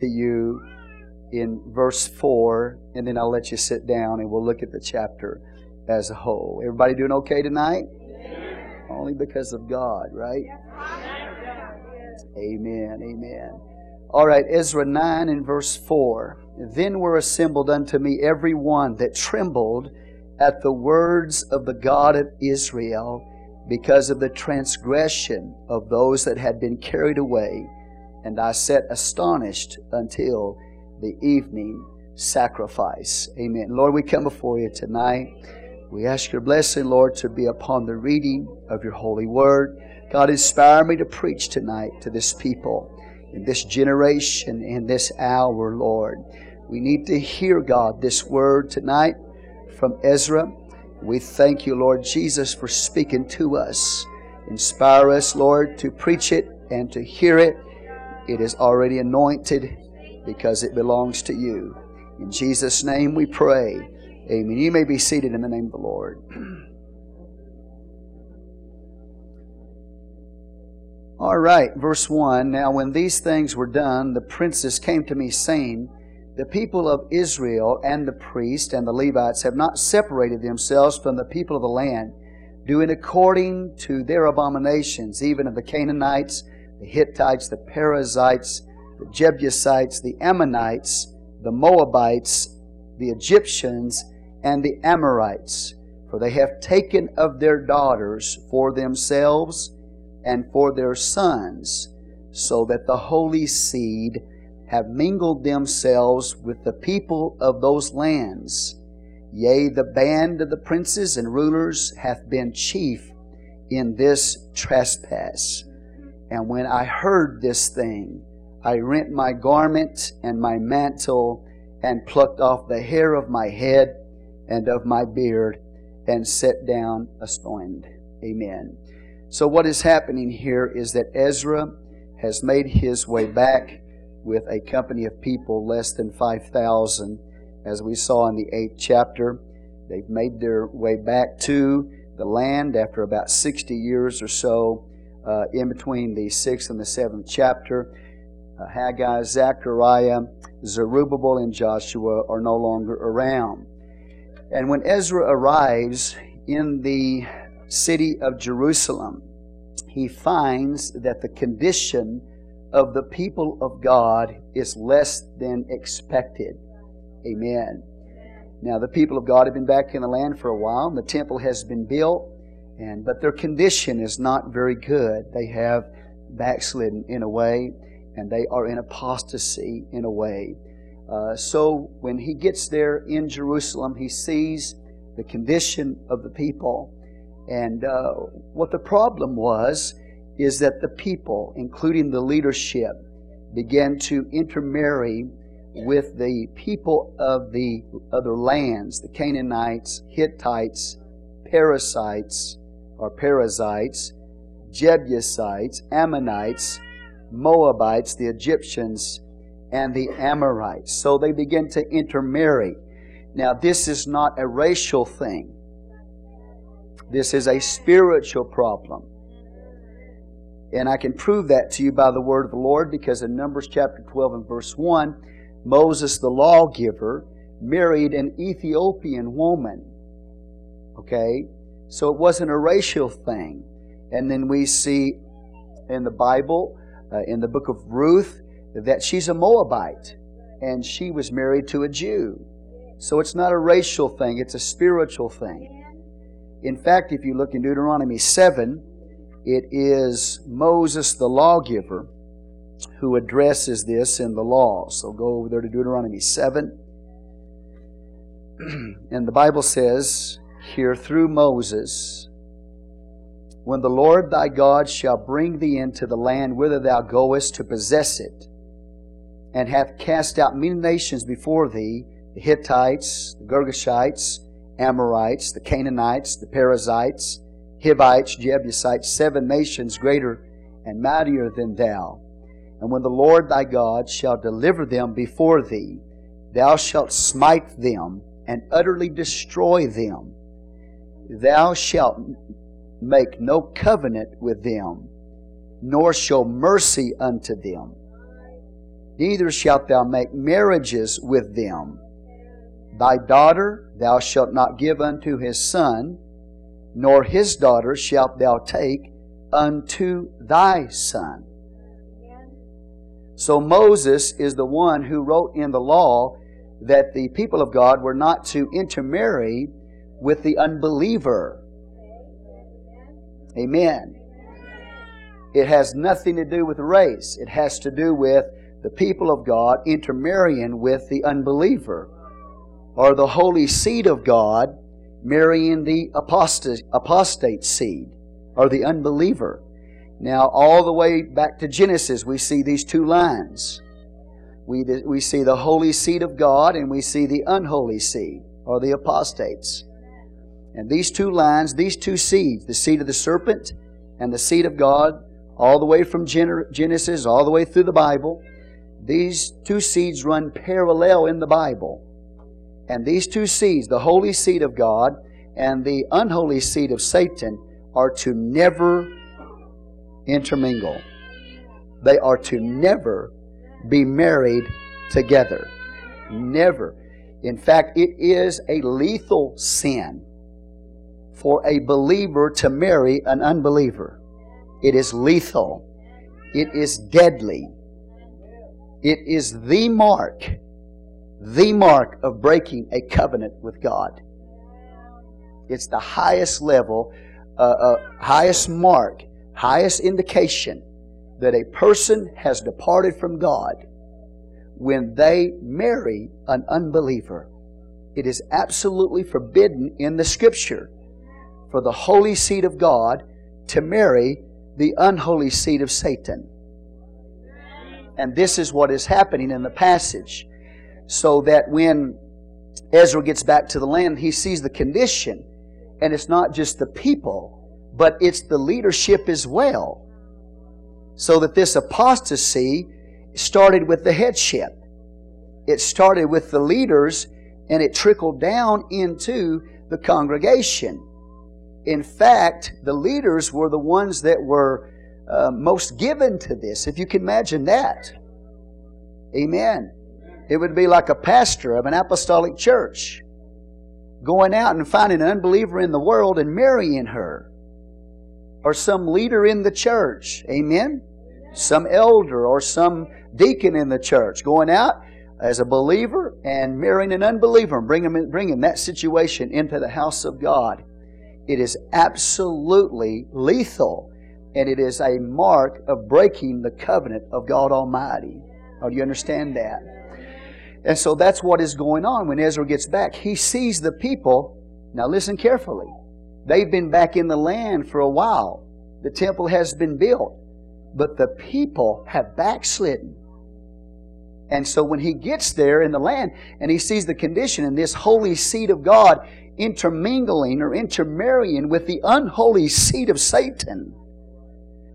to you in verse 4, and then I'll let you sit down and we'll look at the chapter as a whole. Everybody doing okay tonight? Amen. Only because of God, right? Amen, amen. All right, Ezra 9 and verse 4. Then were assembled unto me every one that trembled at the words of the God of Israel, because of the transgression of those that had been carried away. And I sat astonished until the evening sacrifice. Amen. Lord, we come before you tonight. We ask your blessing, Lord, to be upon the reading of your holy word. God, inspire me to preach tonight to this people, in this generation, in this hour, Lord. We need to hear, God, this word tonight from Ezra. We thank you, Lord Jesus, for speaking to us. Inspire us, Lord, to preach it and to hear it. It is already anointed because it belongs to you. In Jesus' name we pray. Amen. You may be seated in the name of the Lord. All right, verse 1. Now when these things were done, the princes came to me, saying, the people of Israel and the priests and the Levites have not separated themselves from the people of the land, doing according to their abominations, even of the Canaanites, the Hittites, the Perizzites, the Jebusites, the Ammonites, the Moabites, the Egyptians, and the Amorites. For they have taken of their daughters for themselves and for their sons, so that the holy seed have mingled themselves with the people of those lands. Yea, the band of the princes and rulers hath been chief in this trespass. And when I heard this thing, I rent my garment and my mantle, and plucked off the hair of my head and of my beard, and sat down astonished. Amen. So what is happening here is that Ezra has made his way back with a company of people less than 5,000, as we saw in the 8th chapter. They've made their way back to the land after about 60 years or so, in between the 6th and the 7th chapter. Haggai, Zechariah, Zerubbabel, and Joshua are no longer around. And when Ezra arrives in the city of Jerusalem, he finds that the condition of the people of God is less than expected. Amen. Now, the people of God have been back in the land for a while, and the temple has been built, but their condition is not very good. They have backslidden in a way, and they are in apostasy in a way. So when he gets there in Jerusalem, he sees the condition of the people. And what the problem was is that the people, including the leadership, began to intermarry with the people of the other lands, the Canaanites, Hittites, Perizzites, Jebusites, Ammonites, Moabites, the Egyptians, and the Amorites. So they began to intermarry. Now, this is not a racial thing. This is a spiritual problem. And I can prove that to you by the word of the Lord, because in Numbers chapter 12 and verse 1, Moses, the lawgiver, married an Ethiopian woman. Okay? So it wasn't a racial thing. And then we see in the Bible, in the book of Ruth, that she's a Moabite, and she was married to a Jew. So it's not a racial thing, it's a spiritual thing. In fact, if you look in Deuteronomy 7, it is Moses, the lawgiver, who addresses this in the law. So go over there to Deuteronomy 7. And the Bible says here through Moses, when the Lord thy God shall bring thee into the land whither thou goest to possess it, and hath cast out many nations before thee, the Hittites, the Girgashites, Amorites, the Canaanites, the Perizzites, Hivites, Jebusites, 7 nations greater and mightier than thou. And when the Lord thy God shall deliver them before thee, thou shalt smite them and utterly destroy them. Thou shalt make no covenant with them, nor show mercy unto them. neither shalt thou make marriages with them. Thy daughter thou shalt not give unto his son, nor his daughter shalt thou take unto thy son. So Moses is the one who wrote in the law that the people of God were not to intermarry with the unbeliever. Amen. It has nothing to do with race. It has to do with the people of God intermarrying with the unbeliever, or the holy seed of God marrying the apostate seed, or the unbeliever. Now, all the way back to Genesis, we see these two lines. We see the holy seed of God, and we see the unholy seed, or the apostates. And these two lines, these two seeds, the seed of the serpent and the seed of God, all the way from Genesis, all the way through the Bible, these two seeds run parallel in the Bible. And these two seeds, the holy seed of God and the unholy seed of Satan, are to never intermingle. They are to never be married together. Never. In fact, it is a lethal sin for a believer to marry an unbeliever. It is lethal. It is deadly. It is the mark of breaking a covenant with God. It's the highest level, highest mark, highest indication that a person has departed from God when they marry an unbeliever. It is absolutely forbidden in the Scripture for the holy seed of God to marry the unholy seed of Satan. And this is what is happening in the passage. So that when Ezra gets back to the land, he sees the condition. And it's not just the people, but it's the leadership as well. So that this apostasy started with the headship. It started with the leaders, and it trickled down into the congregation. In fact, the leaders were the ones that were most given to this, if you can imagine that. Amen. It would be like a pastor of an apostolic church going out and finding an unbeliever in the world and marrying her, or some leader in the church. Amen? Some elder or some deacon in the church going out as a believer and marrying an unbeliever and bringing that situation into the house of God. It is absolutely lethal, and it is a mark of breaking the covenant of God Almighty. Oh, do you understand that? And so that's what is going on when Ezra gets back. He sees the people. Now listen carefully. They've been back in the land for a while. The temple has been built. But the people have backslidden. And so when he gets there in the land and he sees the condition and this holy seed of God intermingling or intermarrying with the unholy seed of Satan,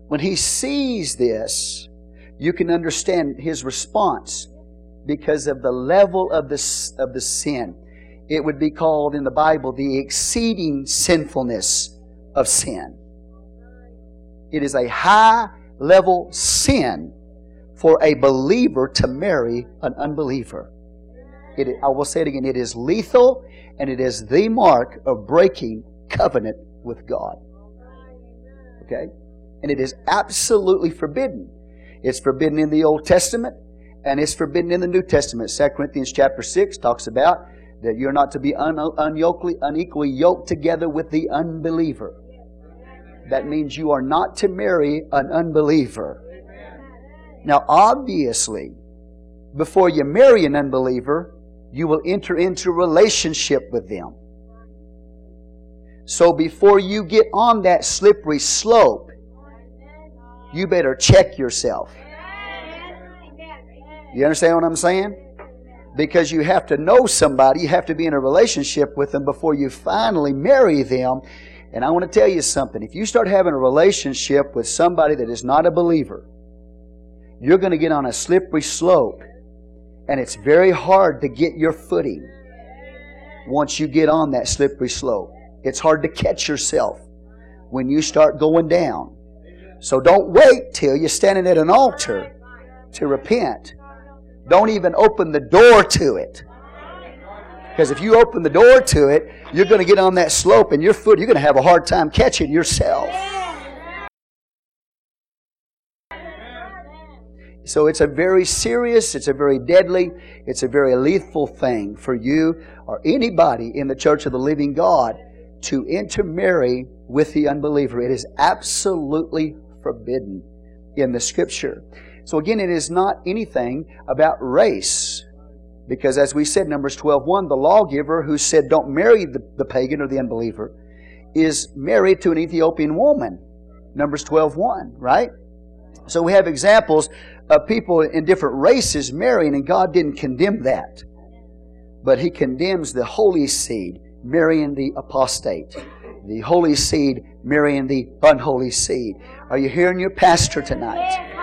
when he sees this, you can understand his response. Because of the level of the sin. It would be called in the Bible the exceeding sinfulness of sin. It is a high level sin for a believer to marry an unbeliever. I will say it again. It is lethal, and it is the mark of breaking covenant with God. Okay? And it is absolutely forbidden. It's forbidden in the Old Testament. And it's forbidden in the New Testament. 2 Corinthians chapter 6 talks about that you're not to be unequally yoked together with the unbeliever. That means you are not to marry an unbeliever. Now, obviously, before you marry an unbeliever, you will enter into a relationship with them. So before you get on that slippery slope, you better check yourself. You understand what I'm saying? Because you have to know somebody. You have to be in a relationship with them before you finally marry them. And I want to tell you something. If you start having a relationship with somebody that is not a believer, you're going to get on a slippery slope. And it's very hard to get your footing once you get on that slippery slope. It's hard to catch yourself when you start going down. So don't wait till you're standing at an altar to repent. Don't even open the door to it. Because if you open the door to it, you're going to get on that slope and your foot, you're going to have a hard time catching yourself. So it's a very serious, it's a very deadly, it's a very lethal thing for you or anybody in the Church of the Living God to intermarry with the unbeliever. It is absolutely forbidden in the Scripture. So again, it is not anything about race. Because as we said, Numbers 12:1, the lawgiver who said don't marry the pagan or the unbeliever is married to an Ethiopian woman. Numbers 12:1, right? So we have examples of people in different races marrying, and God didn't condemn that. But He condemns the holy seed marrying the apostate. The holy seed marrying the unholy seed. Are you hearing your pastor tonight?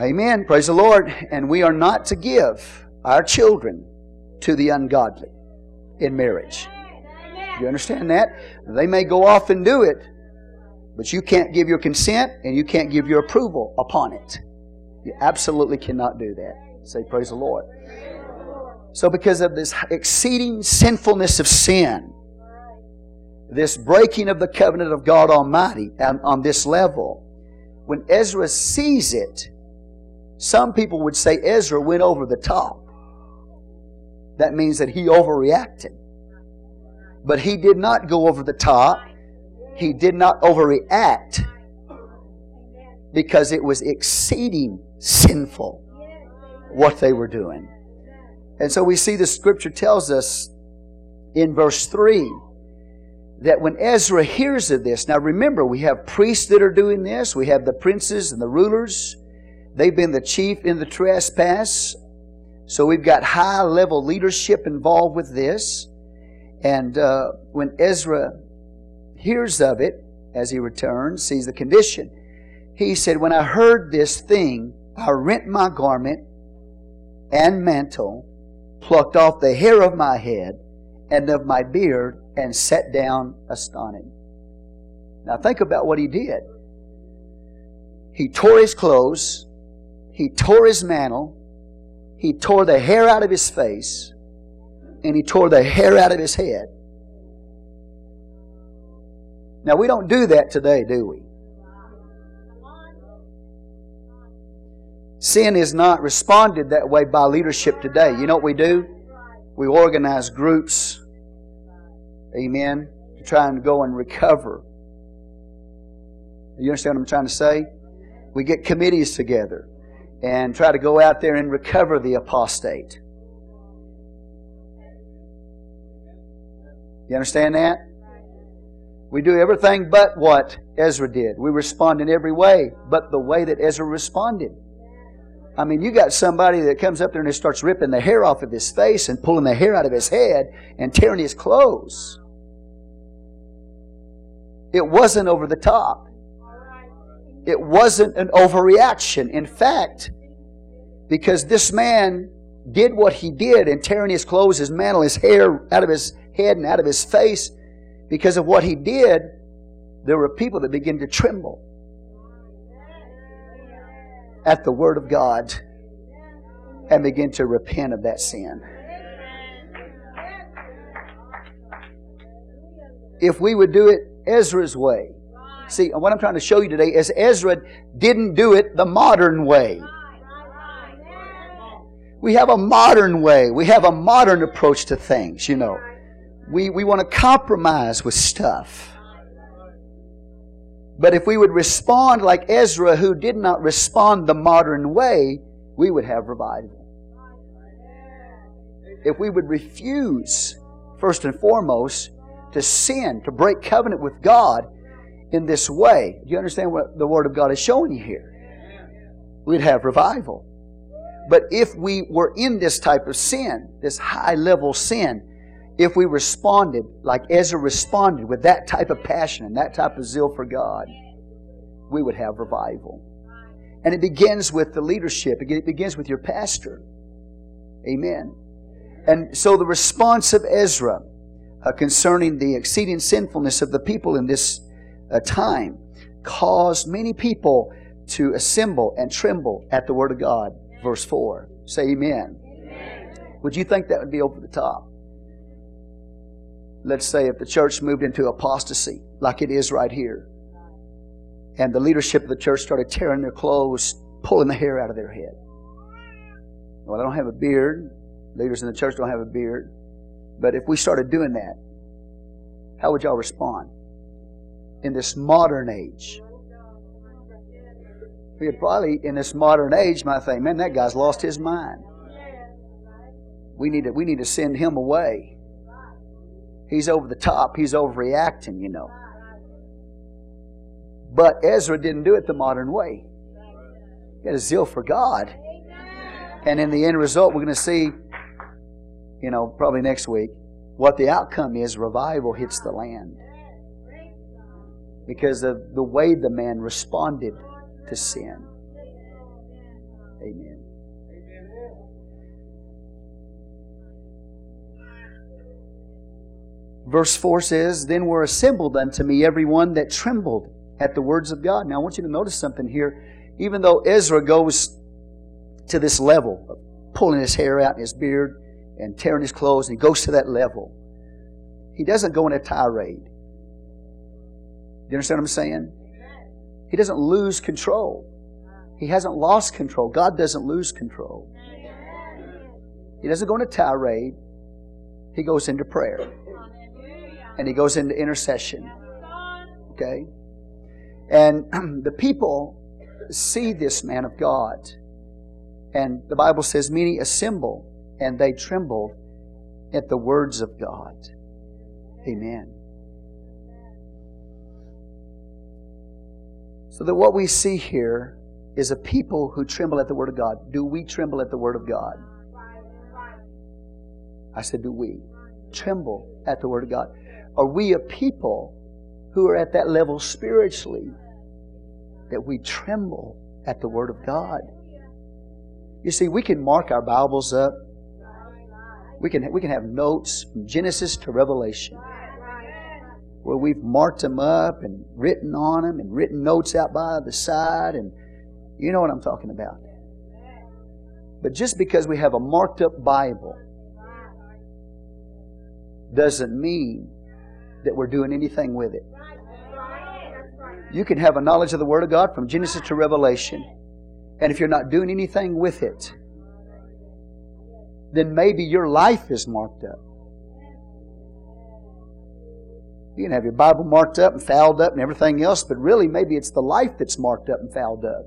Amen. Praise the Lord. And we are not to give our children to the ungodly in marriage. You understand that? They may go off and do it, but you can't give your consent and you can't give your approval upon it. You absolutely cannot do that. Say praise the Lord. So because of this exceeding sinfulness of sin, this breaking of the covenant of God Almighty on this level, when Ezra sees it, some people would say Ezra went over the top. That means that he overreacted. But he did not go over the top. He did not overreact. Because it was exceeding sinful what they were doing. And so we see the Scripture tells us in verse 3 that when Ezra hears of this, now remember we have priests that are doing this. We have the princes and the rulers. They've been the chief in the trespass. So we've got high-level leadership involved with this. And when Ezra hears of it, as he returns, sees the condition, he said, when I heard this thing, I rent my garment and mantle, plucked off the hair of my head and of my beard, and sat down astonished. Now think about what he did. He tore his clothes. He tore his mantle, he tore the hair out of his face, and he tore the hair out of his head. Now, we don't do that today, do we? Sin is not responded that way by leadership today. You know what we do? We organize groups, amen, to try and go and recover. You understand what I'm trying to say? We get committees together and try to go out there and recover the apostate. You understand that? We do everything but what Ezra did. We respond in every way but the way that Ezra responded. I mean, you got somebody that comes up there and starts ripping the hair off of his face and pulling the hair out of his head and tearing his clothes. It wasn't over the top. It wasn't an overreaction. In fact, because this man did what he did in tearing his clothes, his mantle, his hair out of his head and out of his face, because of what he did, there were people that began to tremble at the Word of God and begin to repent of that sin. If we would do it Ezra's way, see, what I'm trying to show you today is Ezra didn't do it the modern way. We have a modern way. We have a modern approach to things, you know. We want to compromise with stuff. But if we would respond like Ezra, who did not respond the modern way, we would have revival. If we would refuse, first and foremost, to sin, to break covenant with God, in this way, do you understand what the Word of God is showing you here? We'd have revival. But if we were in this type of sin, this high-level sin, if we responded like Ezra responded with that type of passion and that type of zeal for God, we would have revival. And it begins with the leadership. It begins with your pastor. Amen. And so the response of Ezra concerning the exceeding sinfulness of the people in this time caused many people to assemble and tremble at the Word of God. Verse 4. Say amen. Amen. Would you think that would be over the top? Let's say if the church moved into apostasy, like it is right here, and the leadership of the church started tearing their clothes, pulling the hair out of their head. Well, I don't have a beard. Leaders in the church don't have a beard. But if we started doing that, how would y'all respond? In this modern age, we'd probably, in this modern age, might think, man, that guy's lost his mind. We need to send him away. He's over the top. He's overreacting, you know. But Ezra didn't do it the modern way. He had a zeal for God. And in the end result, we're going to see, you know, probably next week, what the outcome is. Revival hits the land because of the way the man responded to sin. Amen. Verse 4 says, "Then were assembled unto me everyone that trembled at the words of God." Now I want you to notice something here. Even though Ezra goes to this level of pulling his hair out and his beard and tearing his clothes, and he goes to that level, he doesn't go in a tirade. Do you understand what I'm saying? He doesn't lose control. He hasn't lost control. God doesn't lose control. He doesn't go into tirade. He goes into prayer. And he goes into intercession. Okay? And the people see this man of God. And the Bible says, many assemble, and they trembled at the words of God. Amen. So that what we see here is a people who tremble at the Word of God. Do we tremble at the Word of God? I said, do we tremble at the Word of God? Are we a people who are at that level spiritually that we tremble at the Word of God? You see, we can mark our Bibles up. We can have notes from Genesis to Revelation, where we've marked them up and written on them and written notes out by the side, and you know what I'm talking about. But just because we have a marked up Bible doesn't mean that we're doing anything with it. You can have a knowledge of the Word of God from Genesis to Revelation, and if you're not doing anything with it, then maybe your life is marked up. You can have your Bible marked up and fouled up and everything else, but really maybe it's the life that's marked up and fouled up.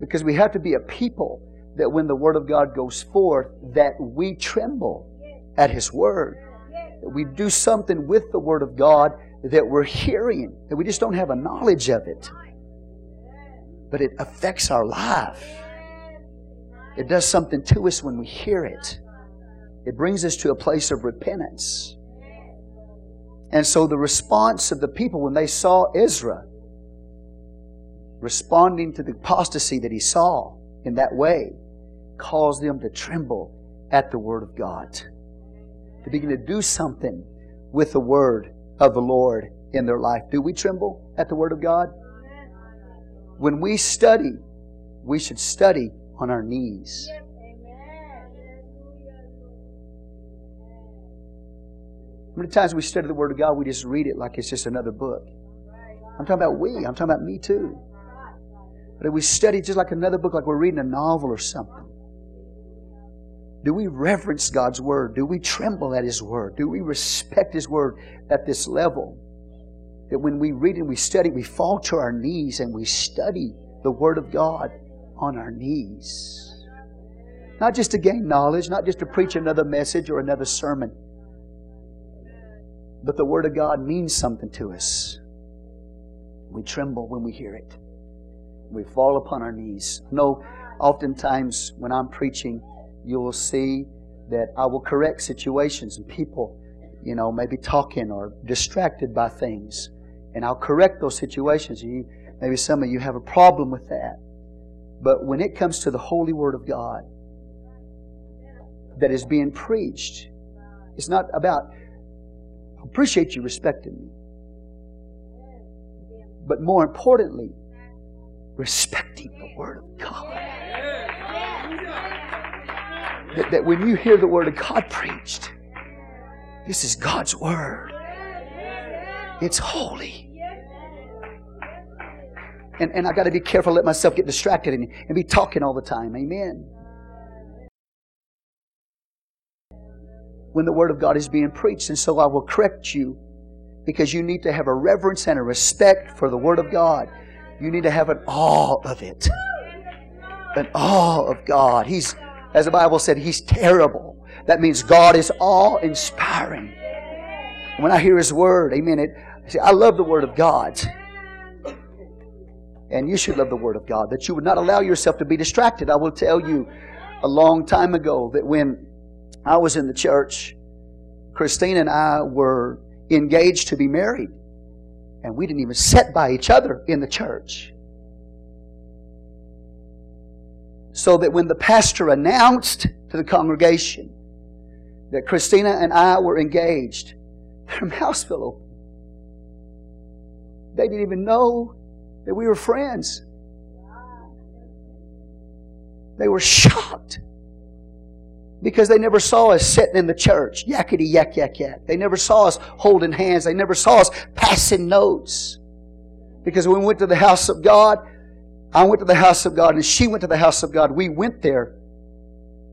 Because we have to be a people that when the Word of God goes forth, that we tremble at His Word. That we do something with the Word of God that we're hearing, that we just don't have a knowledge of it. But it affects our life. It does something to us when we hear it. It brings us to a place of repentance. And so the response of the people when they saw Ezra responding to the apostasy that he saw in that way caused them to tremble at the Word of God, to begin to do something with the Word of the Lord in their life. Do we tremble at the Word of God? When we study, we should study on our knees. How many times we study the Word of God, we just read it like it's just another book? I'm talking about we. I'm talking about me too. But if we study just like another book, like we're reading a novel or something. Do we reverence God's Word? Do we tremble at His Word? Do we respect His Word at this level? That when we read and we study, we fall to our knees and we study the Word of God on our knees. Not just to gain knowledge, not just to preach another message or another sermon. But the Word of God means something to us. We tremble when we hear it. We fall upon our knees. I know oftentimes when I'm preaching, you will see that I will correct situations and people, you know, maybe talking or distracted by things. And I'll correct those situations. And maybe some of you have a problem with that. But when it comes to the Holy Word of God that is being preached, it's not about, I appreciate you respecting me. But more importantly, respecting the Word of God. that when you hear the Word of God preached, this is God's Word. It's holy. And I've got to be careful to let myself get distracted and be talking all the time. Amen. When the Word of God is being preached. And so I will correct you, because you need to have a reverence and a respect for the Word of God. You need to have an awe of it. An awe of God. He's, as the Bible said, He's terrible. That means God is awe-inspiring. When I hear His Word, amen, I love the Word of God. And you should love the Word of God, that you would not allow yourself to be distracted. I will tell you a long time ago that when I was in the church, Christine and I were engaged to be married. And we didn't even sit by each other in the church. So that when the pastor announced to the congregation that Christina and I were engaged, their mouths fell open. They didn't even know that we were friends. They were shocked, because they never saw us sitting in the church, yakety yak yak yak. They never saw us holding hands. They never saw us passing notes. Because when we went to the house of God, I went to the house of God and she went to the house of God. We went there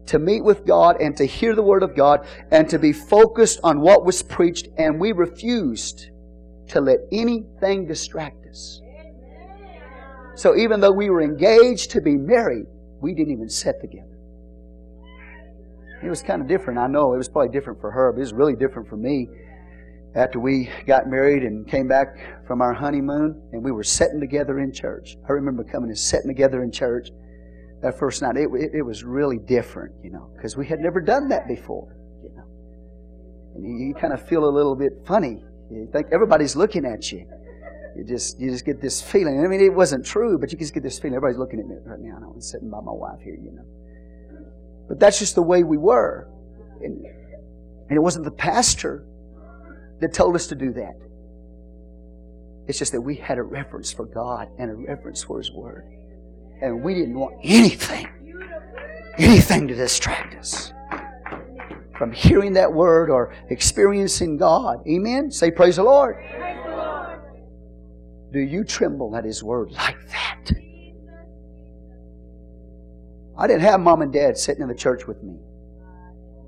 to meet with God and to hear the Word of God and to be focused on what was preached, and we refused to let anything distract us. So even though we were engaged to be married, we didn't even sit together. It was kind of different. I know it was probably different for her, but it was really different for me. After we got married and came back from our honeymoon, and we were sitting together in church. I remember coming and sitting together in church that first night. It was really different, you know, because we had never done that before, you know. And you kind of feel a little bit funny. You think everybody's looking at you. You just get this feeling. I mean, it wasn't true, but you just get this feeling. Everybody's looking at me right now, and I'm sitting by my wife here, you know. But that's just the way we were. And it wasn't the pastor that told us to do that. It's just that we had a reverence for God and a reverence for His Word. And we didn't want anything to distract us from hearing that Word or experiencing God. Amen? Say praise the Lord. Praise the Lord. Do you tremble at His Word like that? I didn't have Mom and Dad sitting in the church with me.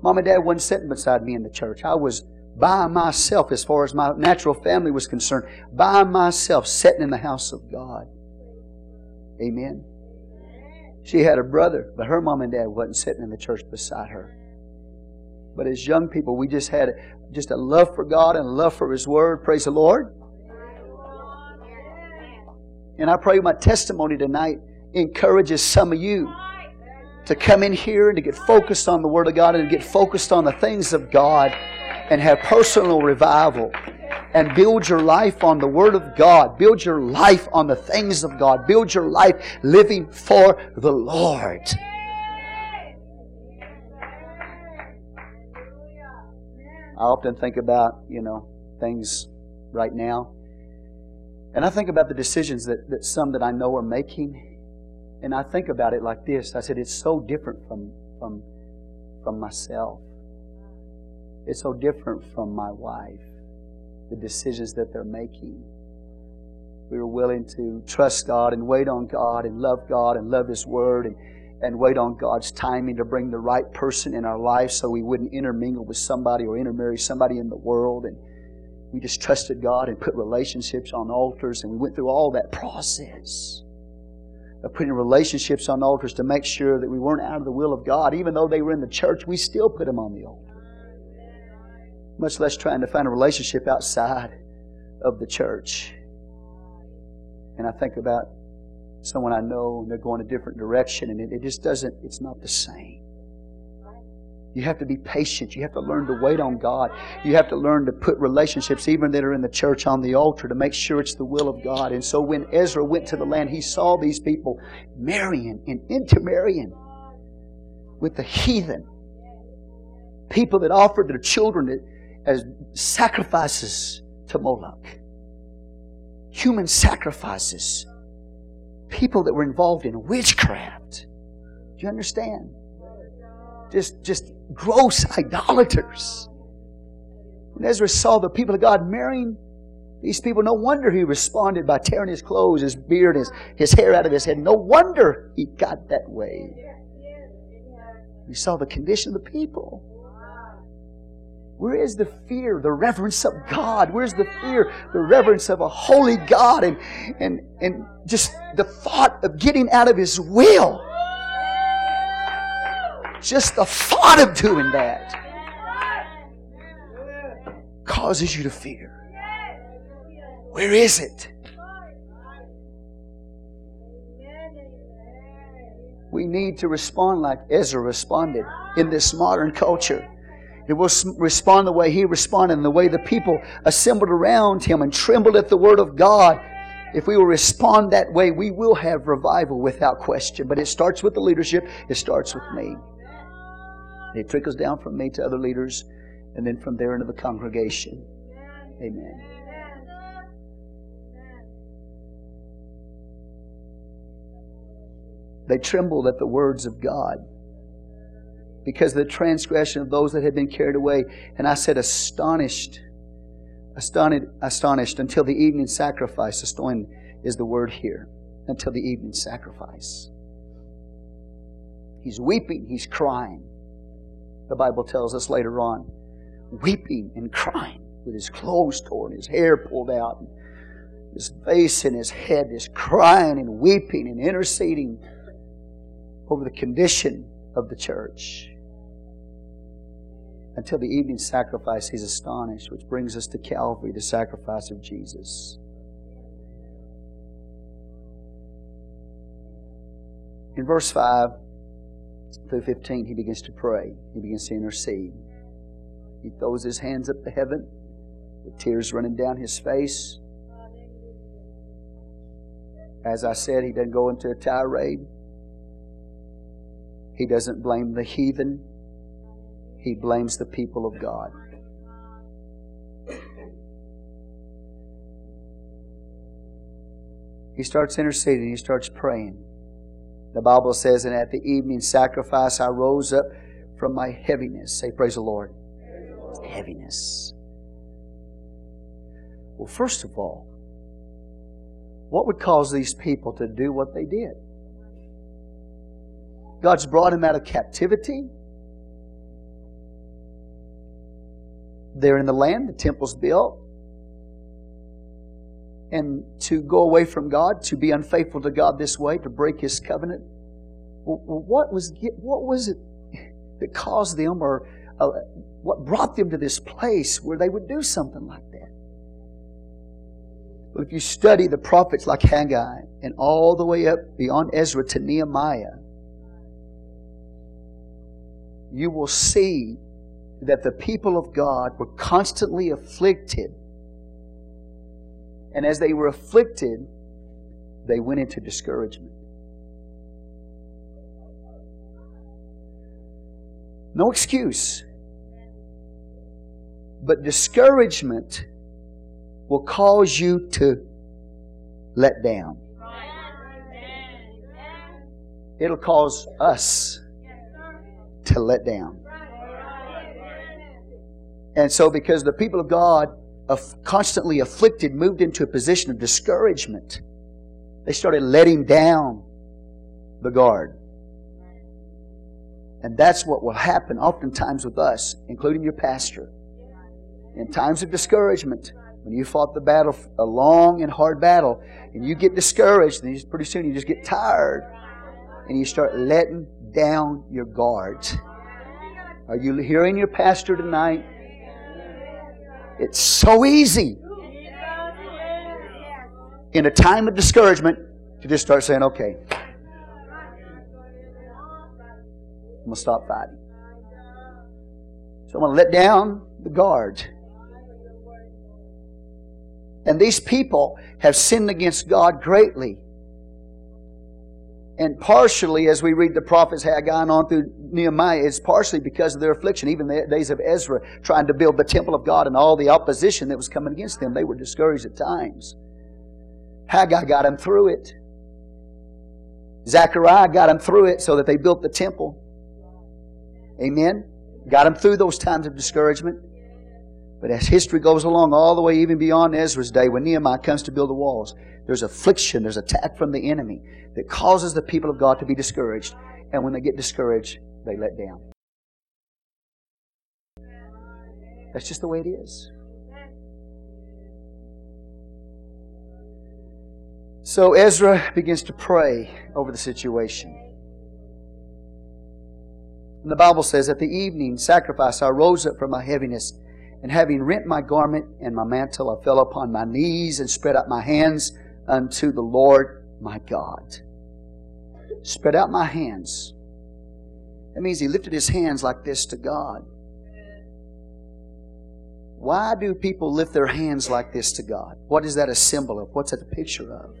Mom and Dad wasn't sitting beside me in the church. I was by myself, as far as my natural family was concerned, by myself sitting in the house of God. Amen. She had a brother, but her Mom and Dad wasn't sitting in the church beside her. But as young people, we just had just a love for God and a love for His Word. Praise the Lord. And I pray my testimony tonight encourages some of you to come in here and to get focused on the Word of God and to get focused on the things of God and have personal revival and build your life on the Word of God. Build your life on the things of God. Build your life living for the Lord. I often think about, you know, things right now. And I think about the decisions that some that I know are making. And I think about it like this. I said, it's so different from myself. It's so different from my wife, the decisions that they're making. We were willing to trust God and wait on God and love His Word and wait on God's timing to bring the right person in our life so we wouldn't intermingle with somebody or intermarry somebody in the world. And we just trusted God and put relationships on altars, and we went through all that process of putting relationships on altars to make sure that we weren't out of the will of God. Even though they were in the church, we still put them on the altar. Much less trying to find a relationship outside of the church. And I think about someone I know, and they're going a different direction, and it just doesn't, it's not the same. You have to be patient. You have to learn to wait on God. You have to learn to put relationships, even that are in the church, on the altar to make sure it's the will of God. And so when Ezra went to the land, he saw these people marrying and intermarrying with the heathen. People that offered their children as sacrifices to Moloch. Human sacrifices. People that were involved in witchcraft. Do you understand? just gross idolaters. When Ezra saw the people of God marrying these people, no wonder he responded by tearing his clothes, his beard, his hair out of his head. No wonder he got that way. He saw the condition of the people. Where is the fear, the reverence of God? Where's the fear, the reverence of a holy God? And just the thought of getting out of His will. Just the thought of doing that causes you to fear. Where is it? We need to respond like Ezra responded in this modern culture. It will respond the way he responded and the way the people assembled around him and trembled at the Word of God. If we will respond that way, we will have revival without question. But it starts with the leadership. It starts with me. And it trickles down from me to other leaders and then from there into the congregation. Amen. They trembled at the words of God because of the transgression of those that had been carried away. And I said, astonished until the evening sacrifice. Astonished is the word here. Until the evening sacrifice. He's weeping, he's crying. The Bible tells us later on. Weeping and crying with his clothes torn, his hair pulled out, and his face and his head is crying and weeping and interceding over the condition of the church. Until the evening sacrifice, he's astonished, which brings us to Calvary, the sacrifice of Jesus. In verse 5 through 15, he begins to pray. He begins to intercede. He throws his hands up to heaven with tears running down his face. As I said, he doesn't go into a tirade. He doesn't blame the heathen. He blames the people of God. He starts interceding. He starts praying. The Bible says, and at the evening sacrifice I rose up from my heaviness. Say, praise the Lord. Praise the Lord. Heaviness. Well, first of all, what would cause these people to do what they did? God's brought him out of captivity. They're in the land, the temple's built. And to go away from God, to be unfaithful to God this way, to break His covenant, what was it that caused them, or what brought them to this place where they would do something like that? Well, if you study the prophets like Haggai and all the way up beyond Ezra to Nehemiah, you will see that the people of God were constantly afflicted. And as they were afflicted, they went into discouragement. No excuse. But discouragement will cause you to let down. It'll cause us to let down. And so because the people of God, constantly afflicted, moved into a position of discouragement, they started letting down the guard. And that's what will happen oftentimes with us, including your pastor. In times of discouragement, when you fought the battle, a long and hard battle, and you get discouraged, and pretty soon you just get tired, and you start letting down your guards. Are you hearing your pastor tonight? It's so easy in a time of discouragement to just start saying, okay, I'm going to stop fighting. So I'm going to let down the guards. And these people have sinned against God greatly. And partially, as we read the prophets Haggai and on through Nehemiah, it's partially because of their affliction. Even the days of Ezra trying to build the temple of God and all the opposition that was coming against them, they were discouraged at times. Haggai got them through it. Zechariah got them through it so that they built the temple. Amen? Got them through those times of discouragement. But as history goes along, all the way even beyond Ezra's day, when Nehemiah comes to build the walls, there's affliction, there's attack from the enemy that causes the people of God to be discouraged. And when they get discouraged, they let down. That's just the way it is. So Ezra begins to pray over the situation. And the Bible says, at the evening sacrifice I rose up from my heaviness, and having rent my garment and my mantle, I fell upon my knees and spread out my hands unto the Lord my God. Spread out my hands. That means he lifted his hands like this to God. Why do people lift their hands like this to God? What is that a symbol of? What's that a picture of?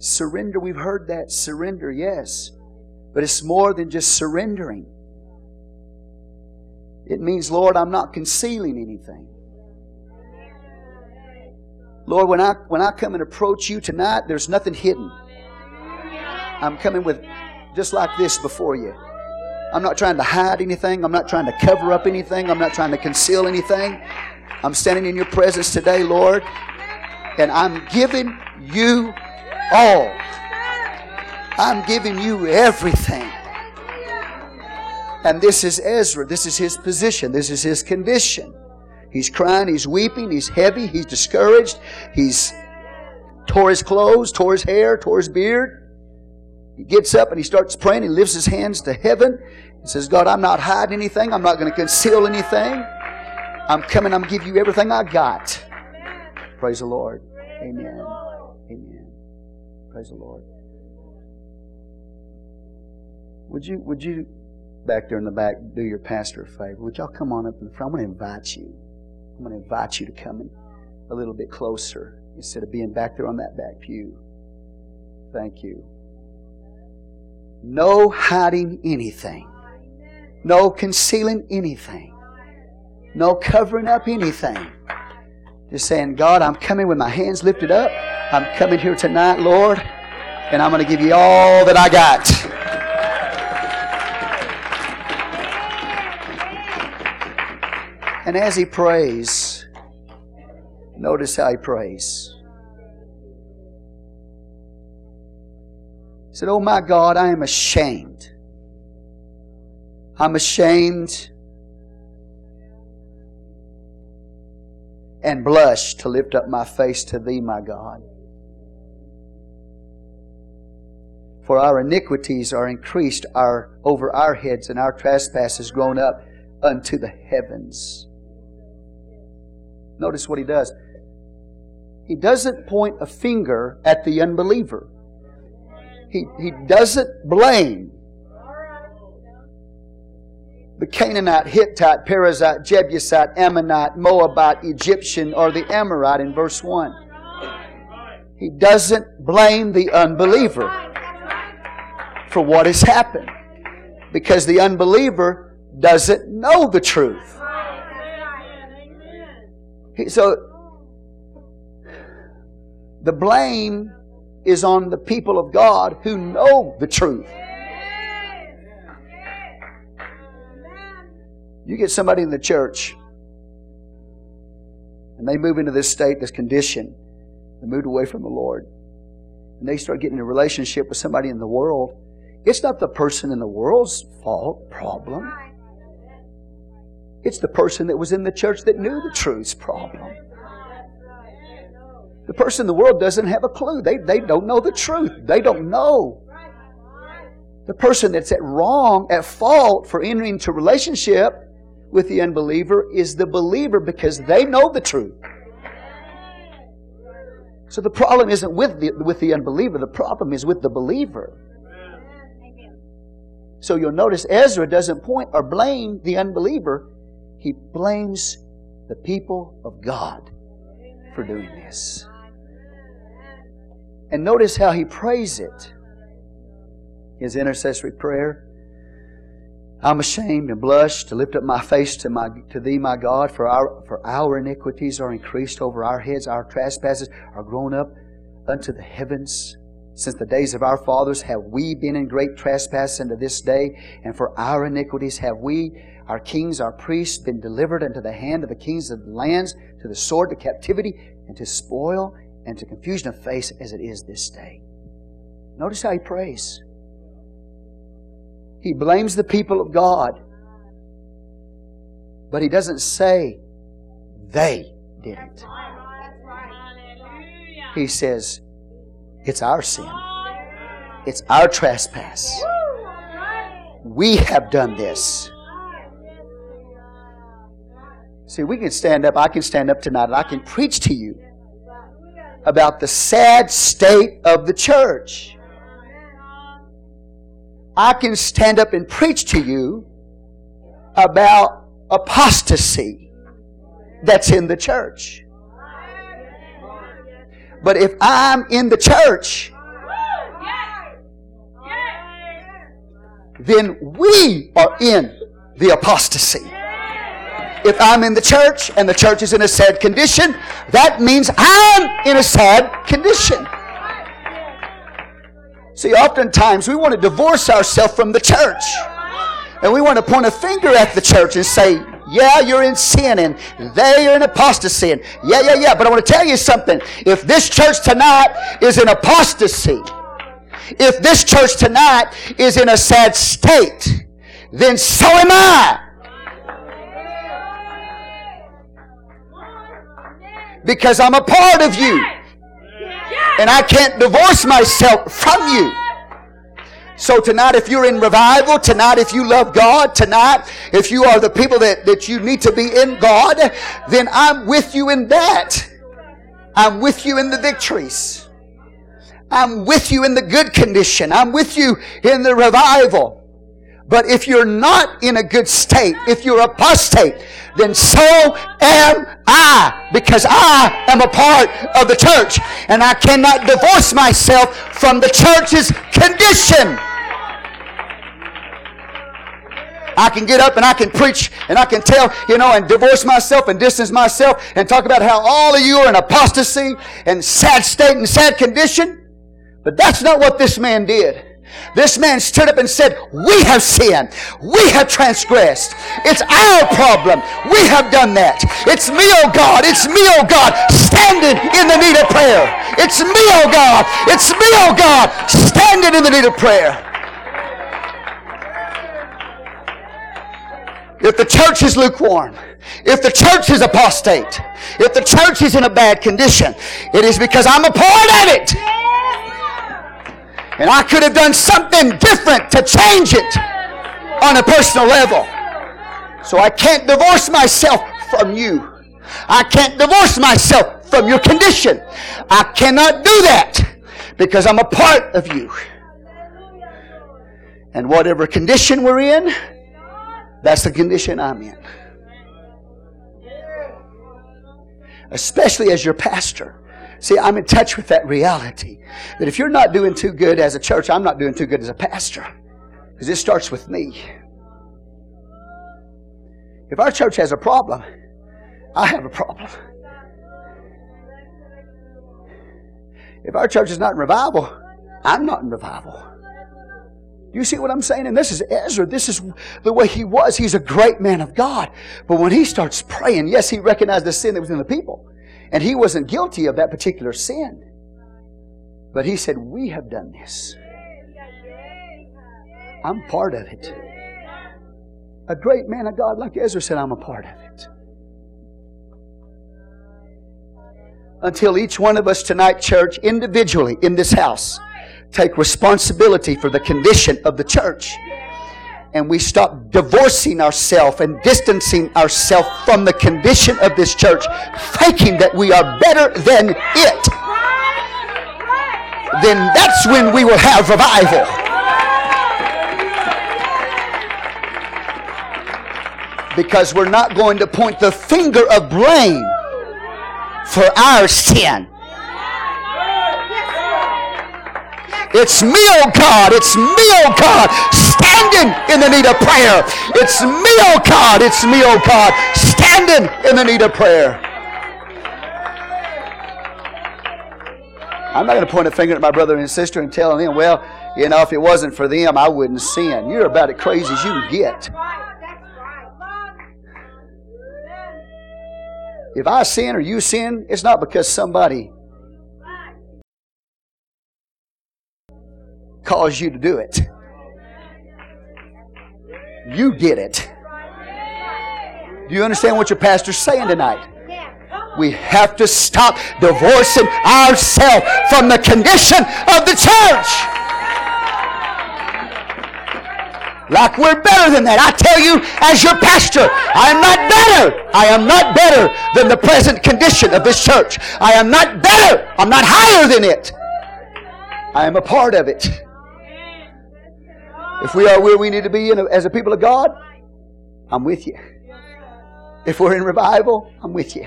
Surrender. We've heard that. Surrender, yes. But it's more than just surrendering. It means, Lord, I'm not concealing anything. Lord, when I come and approach you tonight, there's nothing hidden. I'm coming with just like this before you. I'm not trying to hide anything. I'm not trying to cover up anything. I'm not trying to conceal anything. I'm standing in your presence today, Lord, and I'm giving you all. I'm giving you everything. And this is Ezra. This is his position. This is his condition. He's crying. He's weeping. He's heavy. He's discouraged. He's tore his clothes, tore his hair, tore his beard. He gets up and he starts praying. He lifts his hands to heaven. He says, God, I'm not hiding anything. I'm not going to conceal anything. I'm coming. I'm giving you everything I got. Praise the Lord. Amen. Amen. Praise the Lord. Would you back there in the back, do your pastor a favor? Would y'all come on up in the front? I'm going to invite you. I'm going to invite you to come in a little bit closer instead of being back there on that back pew. Thank you. No hiding anything. No concealing anything. No covering up anything. Just saying, God, I'm coming with my hands lifted up. I'm coming here tonight, Lord, and I'm going to give you all that I got. And as he prays, notice how he prays. He said, oh my God, I am ashamed. I'm ashamed and blush to lift up my face to Thee, my God. For our iniquities are increased over our heads, and our trespasses grown up unto the heavens. Notice what he does. He doesn't point a finger at the unbeliever. He doesn't blame the Canaanite, Hittite, Perizzite, Jebusite, Ammonite, Moabite, Egyptian, or the Amorite in verse 1. He doesn't blame the unbeliever for what has happened, because the unbeliever doesn't know the truth. So the blame is on the people of God who know the truth. You get somebody in the church and they move into this state, this condition. They moved away from the Lord. And they start getting in a relationship with somebody in the world. It's not the person in the world's fault, problem. It's the person that was in the church that knew the truth's problem. The person in the world doesn't have a clue. They don't know the truth. They don't know. The person that's at fault for entering into relationship with the unbeliever is the believer, because they know the truth. So the problem isn't with the unbeliever. The problem is with the believer. So you'll notice Ezra doesn't point or blame the unbeliever. He blames the people of God for doing this. And notice how he prays it. His intercessory prayer. I'm ashamed and blush to lift up my face to Thee, my God, for our iniquities are increased over our heads, our trespasses are grown up unto the heavens. Since the days of our fathers have we been in great trespass unto this day, and for our iniquities have we, our kings, our priests, been delivered into the hand of the kings of the lands, to the sword, to captivity, and to spoil, and to confusion of face, as it is this day. Notice how he prays. He blames the people of God. But he doesn't say, they didn't. He says, it's our sin. It's our trespass. We have done this. See, we can stand up. I can stand up tonight and I can preach to you about the sad state of the church. I can stand up and preach to you about apostasy that's in the church. But if I'm in the church, then we are in the apostasy. If I'm in the church and the church is in a sad condition, that means I'm in a sad condition. See, oftentimes we want to divorce ourselves from the church. And we want to point a finger at the church and say, yeah, you're in sin, and they are in apostasy. And yeah. But I want to tell you something. If this church tonight is in apostasy, if this church tonight is in a sad state, then so am I. Because I'm a part of you. And I can't divorce myself from you. So tonight, if you're in revival, tonight if you love God, tonight if you are the people that you need to be in God, then I'm with you in that. I'm with you in the victories. I'm with you in the good condition. I'm with you in the revival. But if you're not in a good state, if you're apostate, then so am I, because I am a part of the church, and I cannot divorce myself from the church's condition. I can get up and I can preach and I can tell, and divorce myself and distance myself and talk about how all of you are in apostasy and sad state and sad condition. But that's not what this man did. This man stood up and said, we have sinned. We have transgressed. It's our problem. We have done that. It's me, oh God. It's me, oh God, standing in the need of prayer. It's me, oh God. It's me, oh God, standing in the need of prayer. If the church is lukewarm, if the church is apostate, if the church is in a bad condition, it is because I'm a part of it. And I could have done something different to change it on a personal level. So I can't divorce myself from you. I can't divorce myself from your condition. I cannot do that because I'm a part of you. And whatever condition we're in, that's the condition I'm in. Especially as your pastor. See, I'm in touch with that reality. That if you're not doing too good as a church, I'm not doing too good as a pastor. Because it starts with me. If our church has a problem, I have a problem. If our church is not in revival, I'm not in revival. You see what I'm saying? And this is Ezra. This is the way he was. He's a great man of God. But when he starts praying, yes, he recognized the sin that was in the people. And he wasn't guilty of that particular sin. But he said, we have done this. I'm part of it. A great man of God like Ezra said, I'm a part of it. Until each one of us tonight, church, individually in this house, take responsibility for the condition of the church. And we stop divorcing ourselves and distancing ourselves from the condition of this church, thinking that we are better than it. Then that's when we will have revival. Because we're not going to point the finger of blame for our sin. It's me, oh God. It's me, oh God, standing in the need of prayer. It's me, oh God. It's me, oh God, standing in the need of prayer. I'm not going to point a finger at my brother and sister and tell them, well, you know, if it wasn't for them, I wouldn't sin. You're about as crazy as you can get. If I sin or you sin, it's not because somebody caused you to do it. You get it. Do you understand what your pastor's saying tonight? We have to stop divorcing ourselves from the condition of the church. Like we're better than that. I tell you, as your pastor, I am not better. I am not better than the present condition of this church. I am not better. I'm not higher than it. I am a part of it. If we are where we need to be as a people of God, I'm with you. If we're in revival, I'm with you.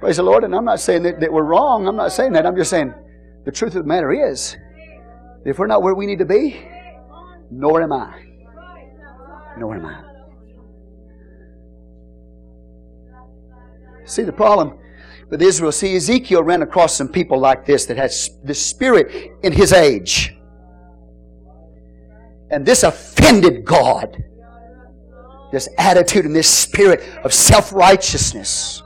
Praise the Lord. And I'm not saying that we're wrong. I'm not saying that. I'm just saying the truth of the matter is that if we're not where we need to be, nor am I. Nor am I. See the problem with Israel. See, Ezekiel ran across some people like this that had the spirit in his age. And this offended God. This attitude and this spirit of self-righteousness.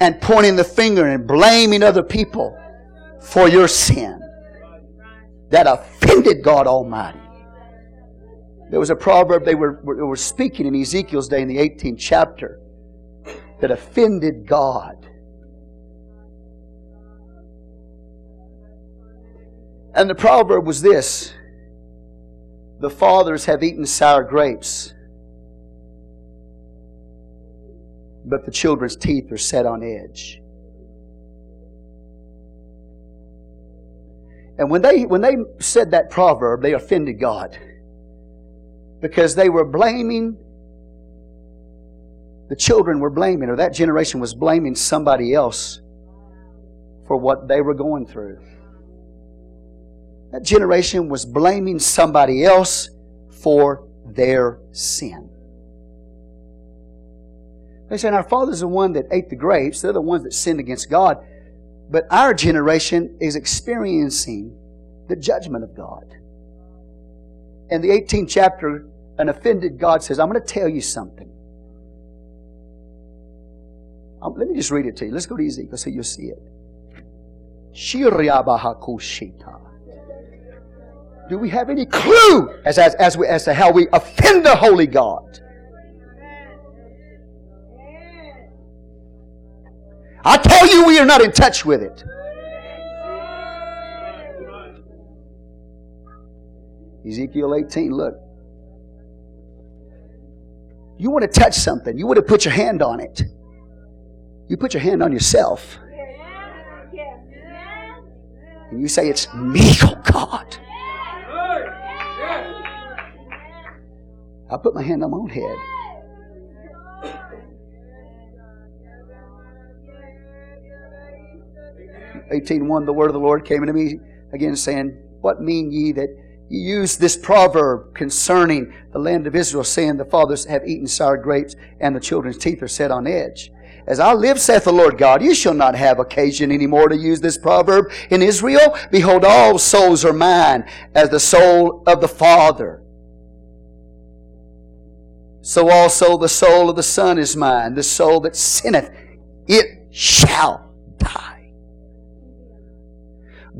And pointing the finger and blaming other people for your sin. That offended God Almighty. There was a proverb they were speaking in Ezekiel's day in the 18th chapter that offended God. And the proverb was this: the fathers have eaten sour grapes, but the children's teeth are set on edge. And when they said that proverb, they offended God, because they were blaming, the children were blaming, or that generation was blaming somebody else for what they were going through. That generation was blaming somebody else for their sin. They said, our fathers are the one that ate the grapes. They're the ones that sinned against God. But our generation is experiencing the judgment of God. In the 18th chapter, an offended God says, I'm going to tell you something. Let me just read it to you. Let's go to Ezekiel so you'll see it. Do we have any clue as to how we offend the holy God? I tell you, we are not in touch with it. Ezekiel 18, look. You want to touch something. You want to put your hand on it. You put your hand on yourself. And you say, it's me, oh God. I put my hand on my own head. Ezekiel 18:1, the word of the Lord came unto me again, saying, what mean ye that ye use this proverb concerning the land of Israel, saying, the fathers have eaten sour grapes, and the children's teeth are set on edge? As I live, saith the Lord God, you shall not have occasion any more to use this proverb in Israel. Behold, all souls are mine, as the soul of the Father. So also the soul of the Son is mine. The soul that sinneth, it shall die.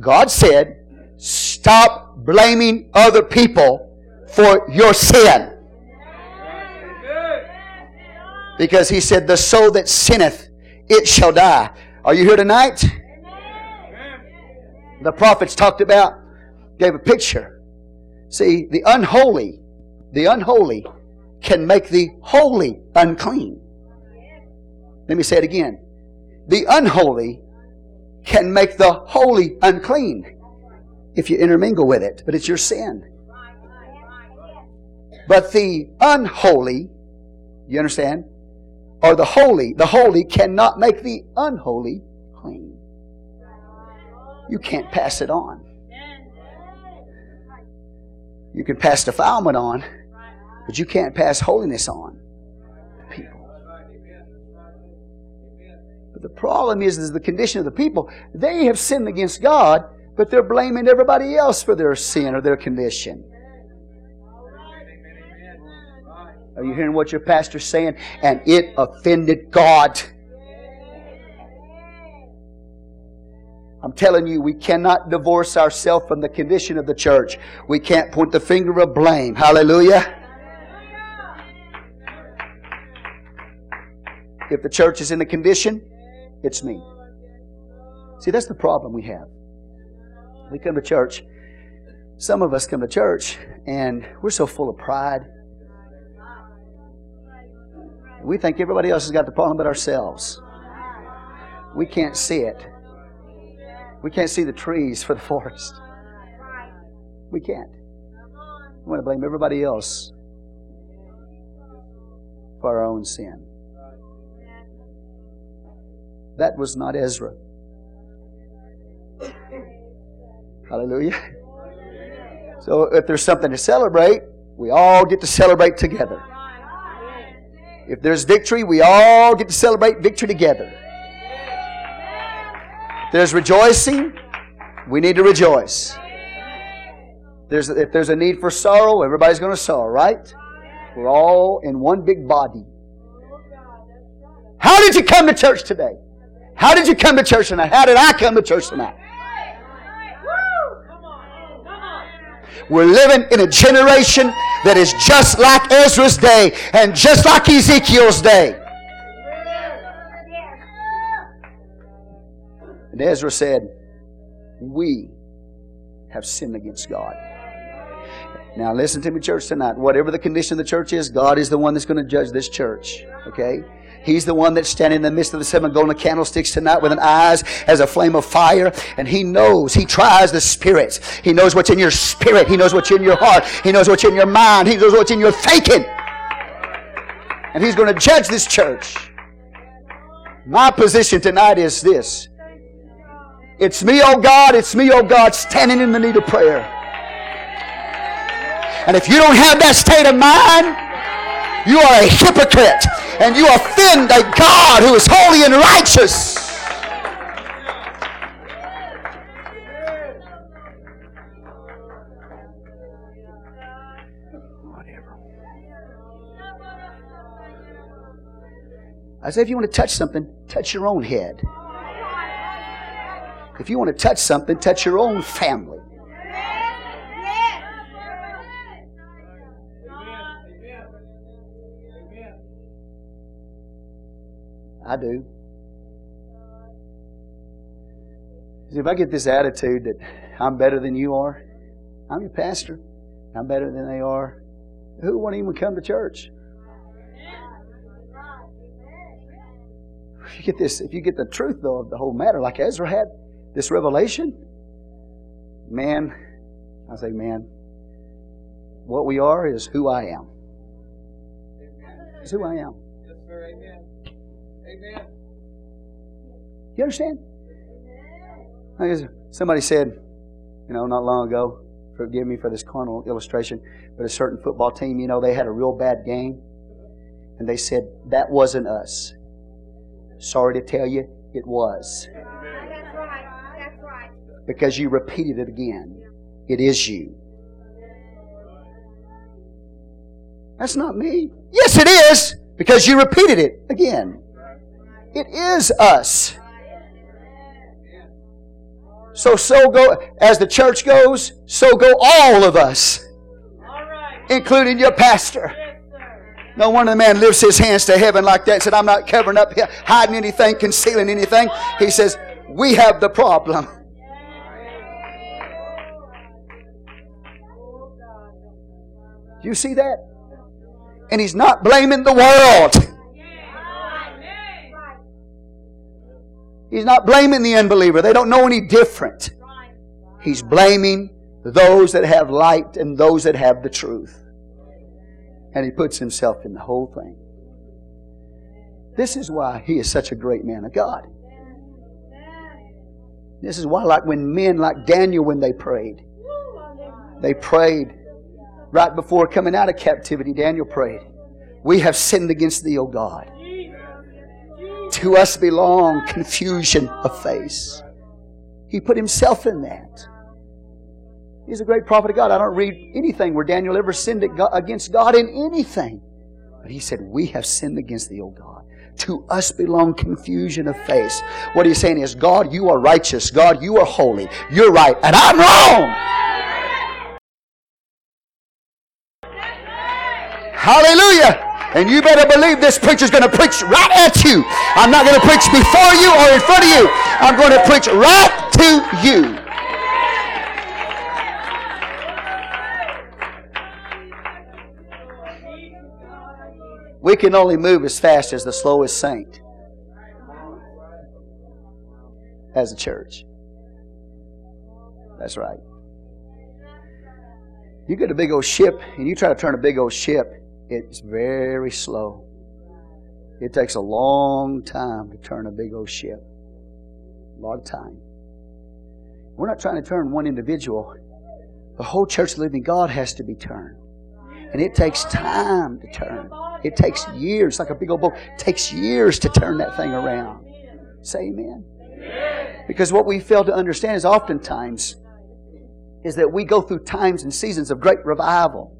God said, stop blaming other people for your sin. Because He said, the soul that sinneth, it shall die. Are you here tonight? The prophets talked about, gave a picture. See, the unholy can make the holy unclean. Let me say it again. The unholy can make the holy unclean if you intermingle with it, but it's your sin. But the unholy, you understand, or the holy cannot make the unholy clean. You can't pass it on. You can pass defilement on, but you can't pass holiness on. The problem is the condition of the people. They have sinned against God, but they're blaming everybody else for their sin or their condition. Are you hearing what your pastor's saying? And it offended God. I'm telling you, we cannot divorce ourselves from the condition of the church. We can't point the finger of blame. Hallelujah. If the church is in a condition, it's me. See, that's the problem we have. We come to church. Some of us come to church and we're so full of pride. We think everybody else has got the problem but ourselves. We can't see it. We can't see the trees for the forest. We can't. We want to blame everybody else for our own sin. That was not Ezra. Hallelujah. So if there's something to celebrate, we all get to celebrate together. If there's victory, we all get to celebrate victory together. If there's rejoicing, we need to rejoice. If there's a need for sorrow, everybody's going to sorrow, right? We're all in one big body. How did you come to church today? How did you come to church tonight? How did I come to church tonight? We're living in a generation that is just like Ezra's day and just like Ezekiel's day. And Ezra said, we have sinned against God. Now listen to me, church, tonight. Whatever the condition of the church is, God is the one that's going to judge this church. Okay? He's the one that's standing in the midst of the seven golden candlesticks tonight with an eyes as a flame of fire. And He knows. He tries the spirits. He knows what's in your spirit. He knows what's in your heart. He knows what's in your mind. He knows what's in your thinking. And He's going to judge this church. My position tonight is this. It's me, oh God. It's me, oh God, standing in the need of prayer. And if you don't have that state of mind, you are a hypocrite. And you offend a God who is holy and righteous. Whatever. I say, if you want to touch something, touch your own head. If you want to touch something, touch your own family. I do. If I get this attitude that I'm better than you are, I'm your pastor, I'm better than they are, who won't even come to church? If you get this, if you get the truth though of the whole matter, like Ezra had this revelation, man, I say, man, what we are is who I am. It's who I am. Yes, sir. Amen. Amen. You understand? Somebody said, not long ago, forgive me for this carnal illustration, but a certain football team, they had a real bad game. And they said, that wasn't us. Sorry to tell you, it was. That's right. That's right. Because you repeated it again. It is you. That's not me. Yes, it is. Because you repeated it again. It is us. So go as the church goes, so go all of us, including your pastor. No wonder the man lifts his hands to heaven like that and said, I'm not covering up, hiding anything, concealing anything. He says, we have the problem. You see that? And he's not blaming the world. He's not blaming the unbeliever. They don't know any different. He's blaming those that have light and those that have the truth. And he puts himself in the whole thing. This is why he is such a great man of God. This is why, like when men like Daniel, when they prayed right before coming out of captivity, Daniel prayed, we have sinned against thee, O God. to us belong confusion of face. He put himself in that. He's a great prophet of God. I don't read anything where Daniel ever sinned against God in anything. But he said, we have sinned against thee, O God. To us belong confusion of face. What he's saying is, God, you are righteous. God, you are holy. You're right, and I'm wrong. Hallelujah. And you better believe this preacher's going to preach right at you. I'm not going to preach before you or in front of you. I'm going to preach right to you. We can only move as fast as the slowest saint as a church. That's right. You get a big old ship and you try to turn a big old ship, it's very slow. It takes a long time to turn a big old ship. A lot of time. We're not trying to turn one individual. The whole church of the living God has to be turned. And it takes time to turn. It takes years, like a big old boat. It takes years to turn that thing around. Say amen. Amen. Because what we fail to understand is oftentimes is that we go through times and seasons of great revival.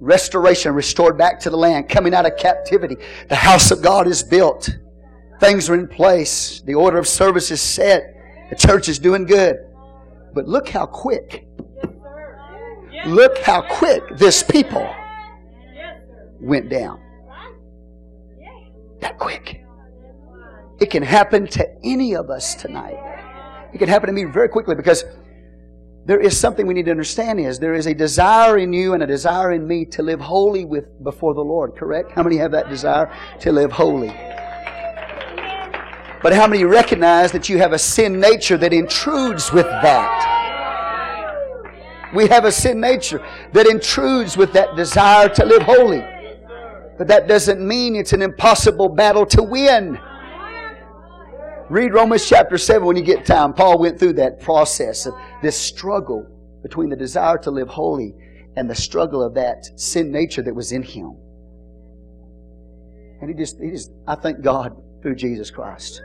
Restoration, restored back to the land, coming out of captivity. The house of God is built. Things are in place. The order of service is set. The church is doing good. But look how quick. Look how quick this people went down. That quick. It can happen to any of us tonight. It can happen to me very quickly, because there is something we need to understand is there is a desire in you and a desire in me to live holy before the Lord, correct? How many have that desire to live holy? But how many recognize that you have a sin nature that intrudes with that? We have a sin nature that intrudes with that desire to live holy. But that doesn't mean it's an impossible battle to win. Read Romans chapter 7 when you get time. Paul went through that process of this struggle between the desire to live holy and the struggle of that sin nature that was in him. And he just I thank God through Jesus Christ.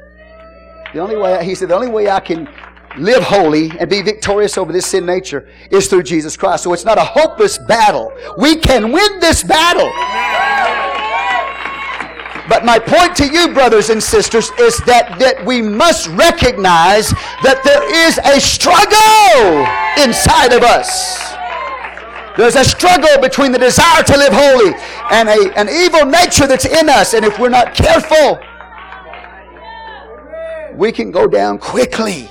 The only way, he said, the only way I can live holy and be victorious over this sin nature is through Jesus Christ. So it's not a hopeless battle. We can win this battle. But my point to you, brothers and sisters, is that we must recognize that there is a struggle inside of us. There's a struggle between the desire to live holy and an evil nature that's in us. And if we're not careful, we can go down quickly.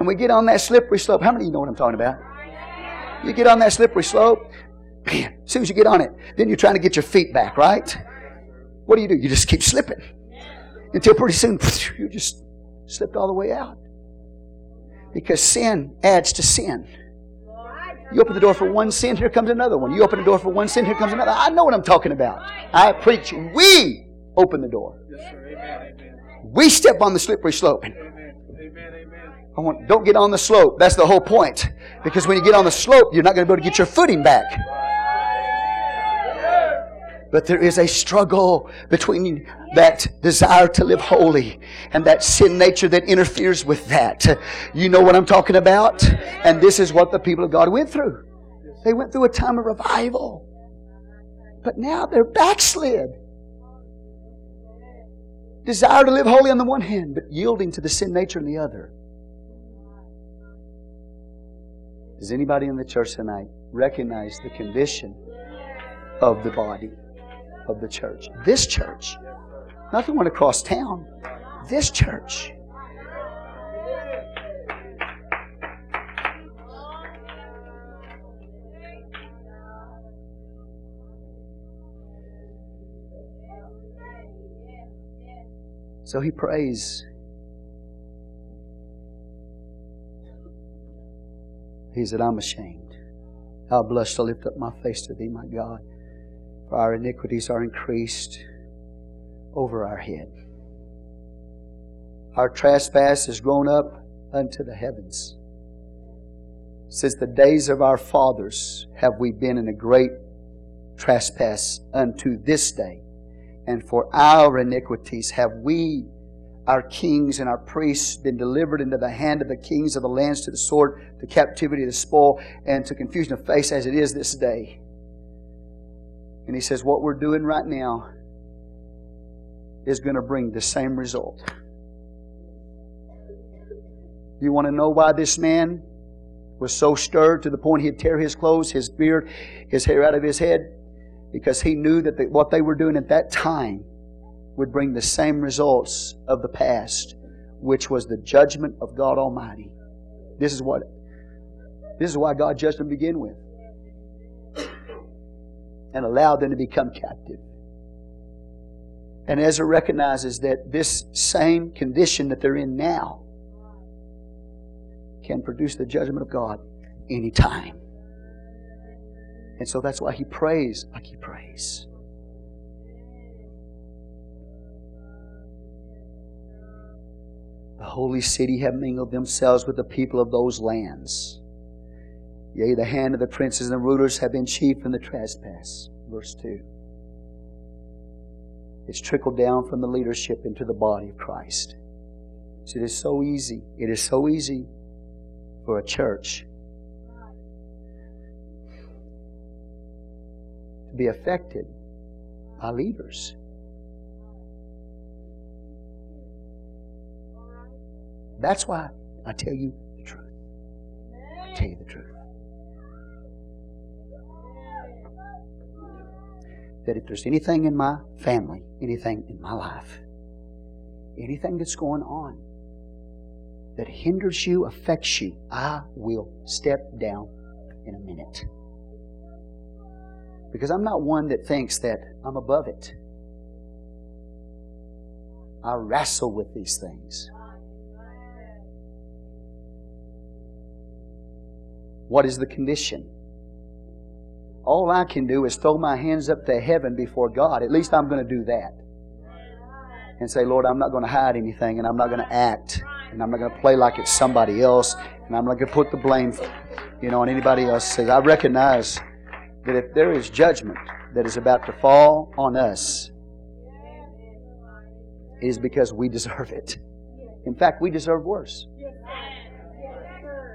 And we get on that slippery slope. How many of you know what I'm talking about? You get on that slippery slope. Man, as soon as you get on it, then you're trying to get your feet back, right? What do? You just keep slipping. Until pretty soon, you just slipped all the way out. Because sin adds to sin. You open the door for one sin, here comes another one. You open the door for one sin, here comes another. I know what I'm talking about. I preach, we open the door. We step on the slippery slope. Don't get on the slope. That's the whole point. Because when you get on the slope, you're not going to be able to get your footing back. But there is a struggle between that desire to live holy and that sin nature that interferes with that. You know what I'm talking about? And this is what the people of God went through. They went through a time of revival. But now they're backslid. Desire to live holy on the one hand, but yielding to the sin nature on the other. Does anybody in the church tonight recognize the condition of the body of the church? This church. Not the one across town. This church. So he prays. He said, I'm ashamed. I blush to lift up my face to Thee, my God. For our iniquities are increased over our head. Our trespass is grown up unto the heavens. Since the days of our fathers have we been in a great trespass unto this day. and for our iniquities have we, our kings and our priests, been delivered into the hand of the kings of the lands, to the sword, to captivity, to the spoil, and to confusion of face, as it is this day. And he says, what we're doing right now is going to bring the same result. You want to know why this man was so stirred to the point he'd tear his clothes, his beard, his hair out of his head? Because he knew that what they were doing at that time would bring the same results of the past, which was the judgment of God Almighty. This is why God judged them to begin with, and allowed them to become captive. And Ezra recognizes that this same condition that they're in now can produce the judgment of God any time. And so that's why he prays like he prays. The holy city have mingled themselves with the people of those lands. Yea, the hand of the princes and the rulers have been chief in the trespass. Verse 2. It's trickled down from the leadership into the body of Christ. So it is so easy. It is so easy for a church to be affected by leaders. That's why I tell you the truth. I tell you the truth. That if there's anything in my family, anything in my life, anything that's going on that hinders you, affects you, I will step down in a minute. Because I'm not one that thinks that I'm above it. I wrestle with these things. What is the condition? All I can do is throw my hands up to heaven before God. At least I'm going to do that. And say, Lord, I'm not going to hide anything, and I'm not going to act, and I'm not going to play like it's somebody else, and I'm not going to put the blame on anybody else. Says, I recognize that if there is judgment that is about to fall on us, it is because we deserve it. In fact, we deserve worse.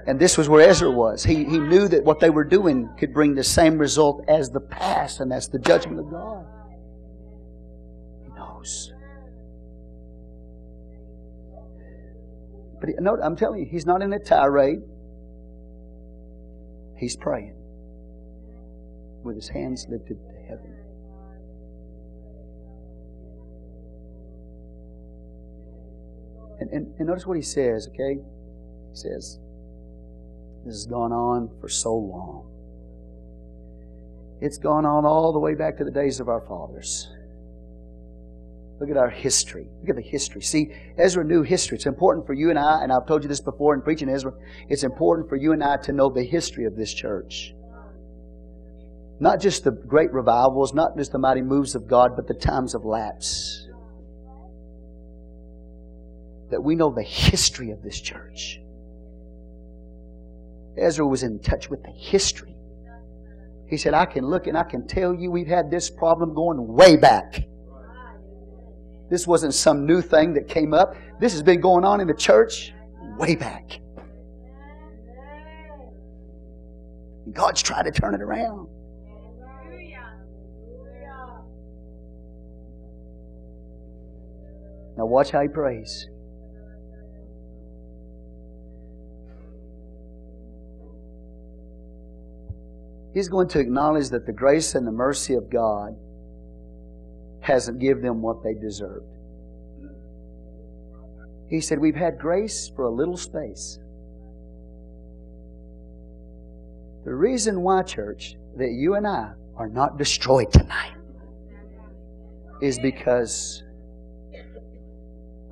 And this was where Ezra was. He knew that what they were doing could bring the same result as the past, and that's the judgment of God. He knows. But no, I'm telling you, he's not in a tirade. He's praying with his hands lifted to heaven. And notice what he says, okay? He says, this has gone on for so long. It's gone on all the way back to the days of our fathers. Look at our history. Look at the history. See, Ezra knew history. It's important for you and I, and I've told you this before in preaching Ezra, it's important for you and I to know the history of this church. Not just the great revivals, not just the mighty moves of God, but the times of lapse. That we know the history of this church. Ezra was in touch with the history. He said, I can look and I can tell you we've had this problem going way back. This wasn't some new thing that came up. This has been going on in the church way back. God's trying to turn it around. Now watch how he prays. He's going to acknowledge that the grace and the mercy of God hasn't given them what they deserved. He said, we've had grace for a little space. The reason why, church, that you and I are not destroyed tonight is because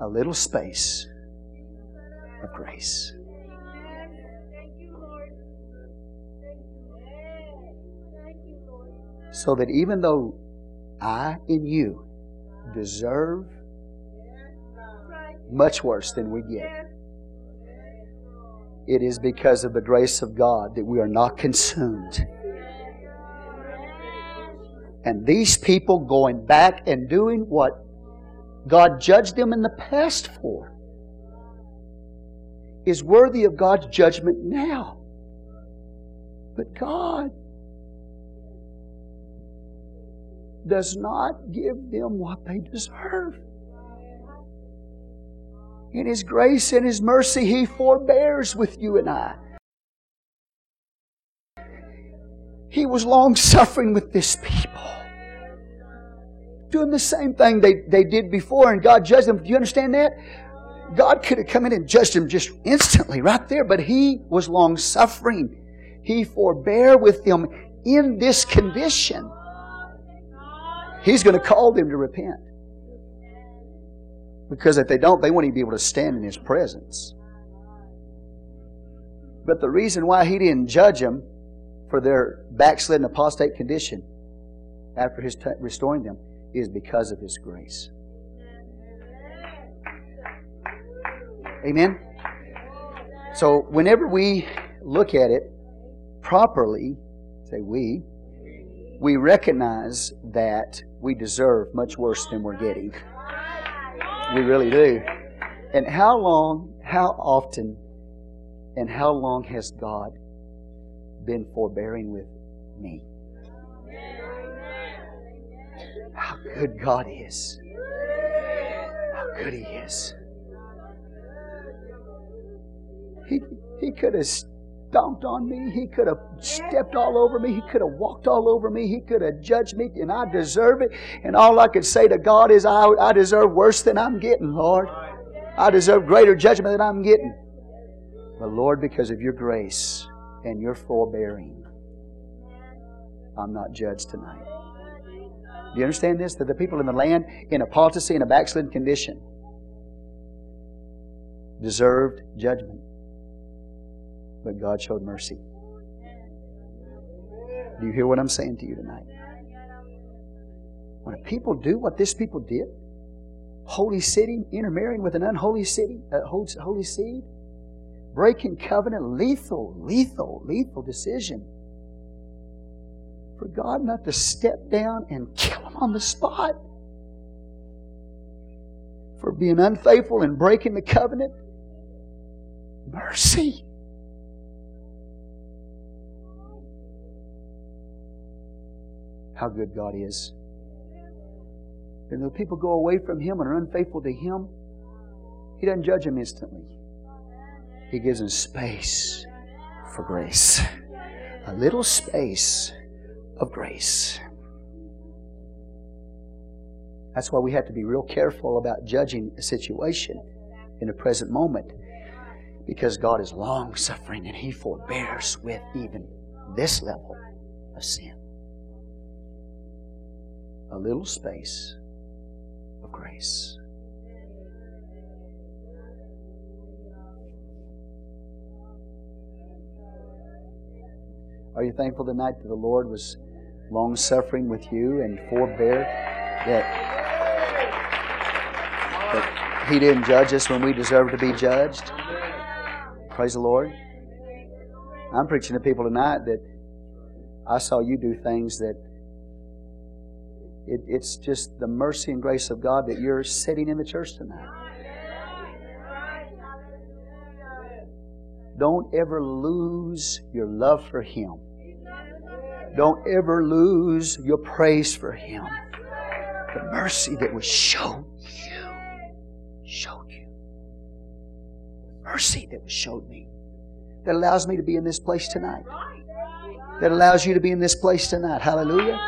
a little space of grace. So that even though I and you deserve much worse than we get, it is because of the grace of God that we are not consumed And these people going back and doing what God judged them in the past for is worthy of God's judgment now. But God does not give them what they deserve. In His grace and His mercy, He forbears with you and I. He was long-suffering with this people, doing the same thing they did before, and God judged them. Do you understand that? God could have come in and judged them just instantly, right there, but He was long-suffering. He forbear with them in this condition. He's going to call them to repent. Because if they don't, they won't even be able to stand in His presence. But the reason why He didn't judge them for their backslidden apostate condition after His restoring them is because of His grace. Amen? So whenever we look at it properly, say we recognize that we deserve much worse than we're getting. We really do. And how often has God been forbearing with me? How good God is. How good He is. He could have stomped on me. He could have stepped all over me. He could have walked all over me. He could have judged me, and I deserve it. And all I could say to God is, I deserve worse than I'm getting, Lord. I deserve greater judgment than I'm getting. But Lord, because of Your grace and Your forbearing, I'm not judged tonight. Do you understand this? That the people in the land, in apostasy, in a backslidden condition, deserved judgment. But God showed mercy. Do you hear what I'm saying to you tonight? When people do what this people did, holy city, intermarrying with an unholy city, holy seed, breaking covenant, lethal decision. For God not to step down and kill them on the spot for being unfaithful and breaking the covenant. Mercy. How good God is. And when people go away from Him and are unfaithful to Him, He doesn't judge them instantly. He gives them space for grace. A little space of grace. That's why we have to be real careful about judging a situation in the present moment, because God is long-suffering and He forbears with even this level of sin. A little space of grace. Are you thankful tonight that the Lord was long-suffering with you and forbear, that He didn't judge us when we deserve to be judged? Praise the Lord. I'm preaching to people tonight that I saw you do things that it's just the mercy and grace of God that you're sitting in the church tonight. Don't ever lose your love for Him. Don't ever lose your praise for Him. The mercy that was showed you. Mercy that was showed me. That allows me to be in this place tonight. That allows you to be in this place tonight. Hallelujah.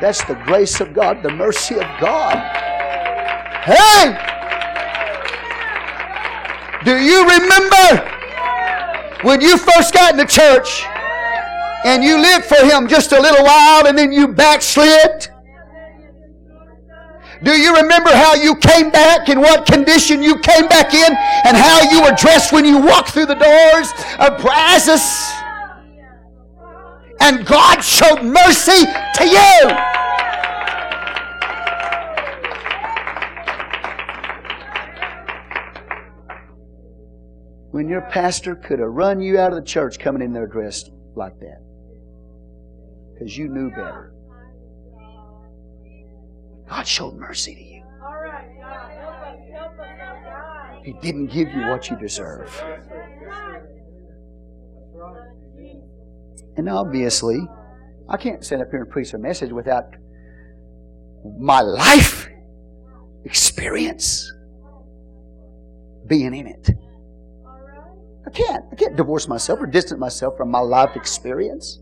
That's the grace of God, the mercy of God. Hey! Do you remember when you first got in the church and you lived for Him just a little while and then you backslid? Do you remember how you came back and what condition you came back in and how you were dressed when you walked through the doors of Perizzites? And God showed mercy to you. When your pastor could have run you out of the church coming in there dressed like that, because you knew better. God showed mercy to you. He didn't give you what you deserve. And obviously, I can't stand up here and preach a message without my life experience being in it. I can't divorce myself or distance myself from my life experience.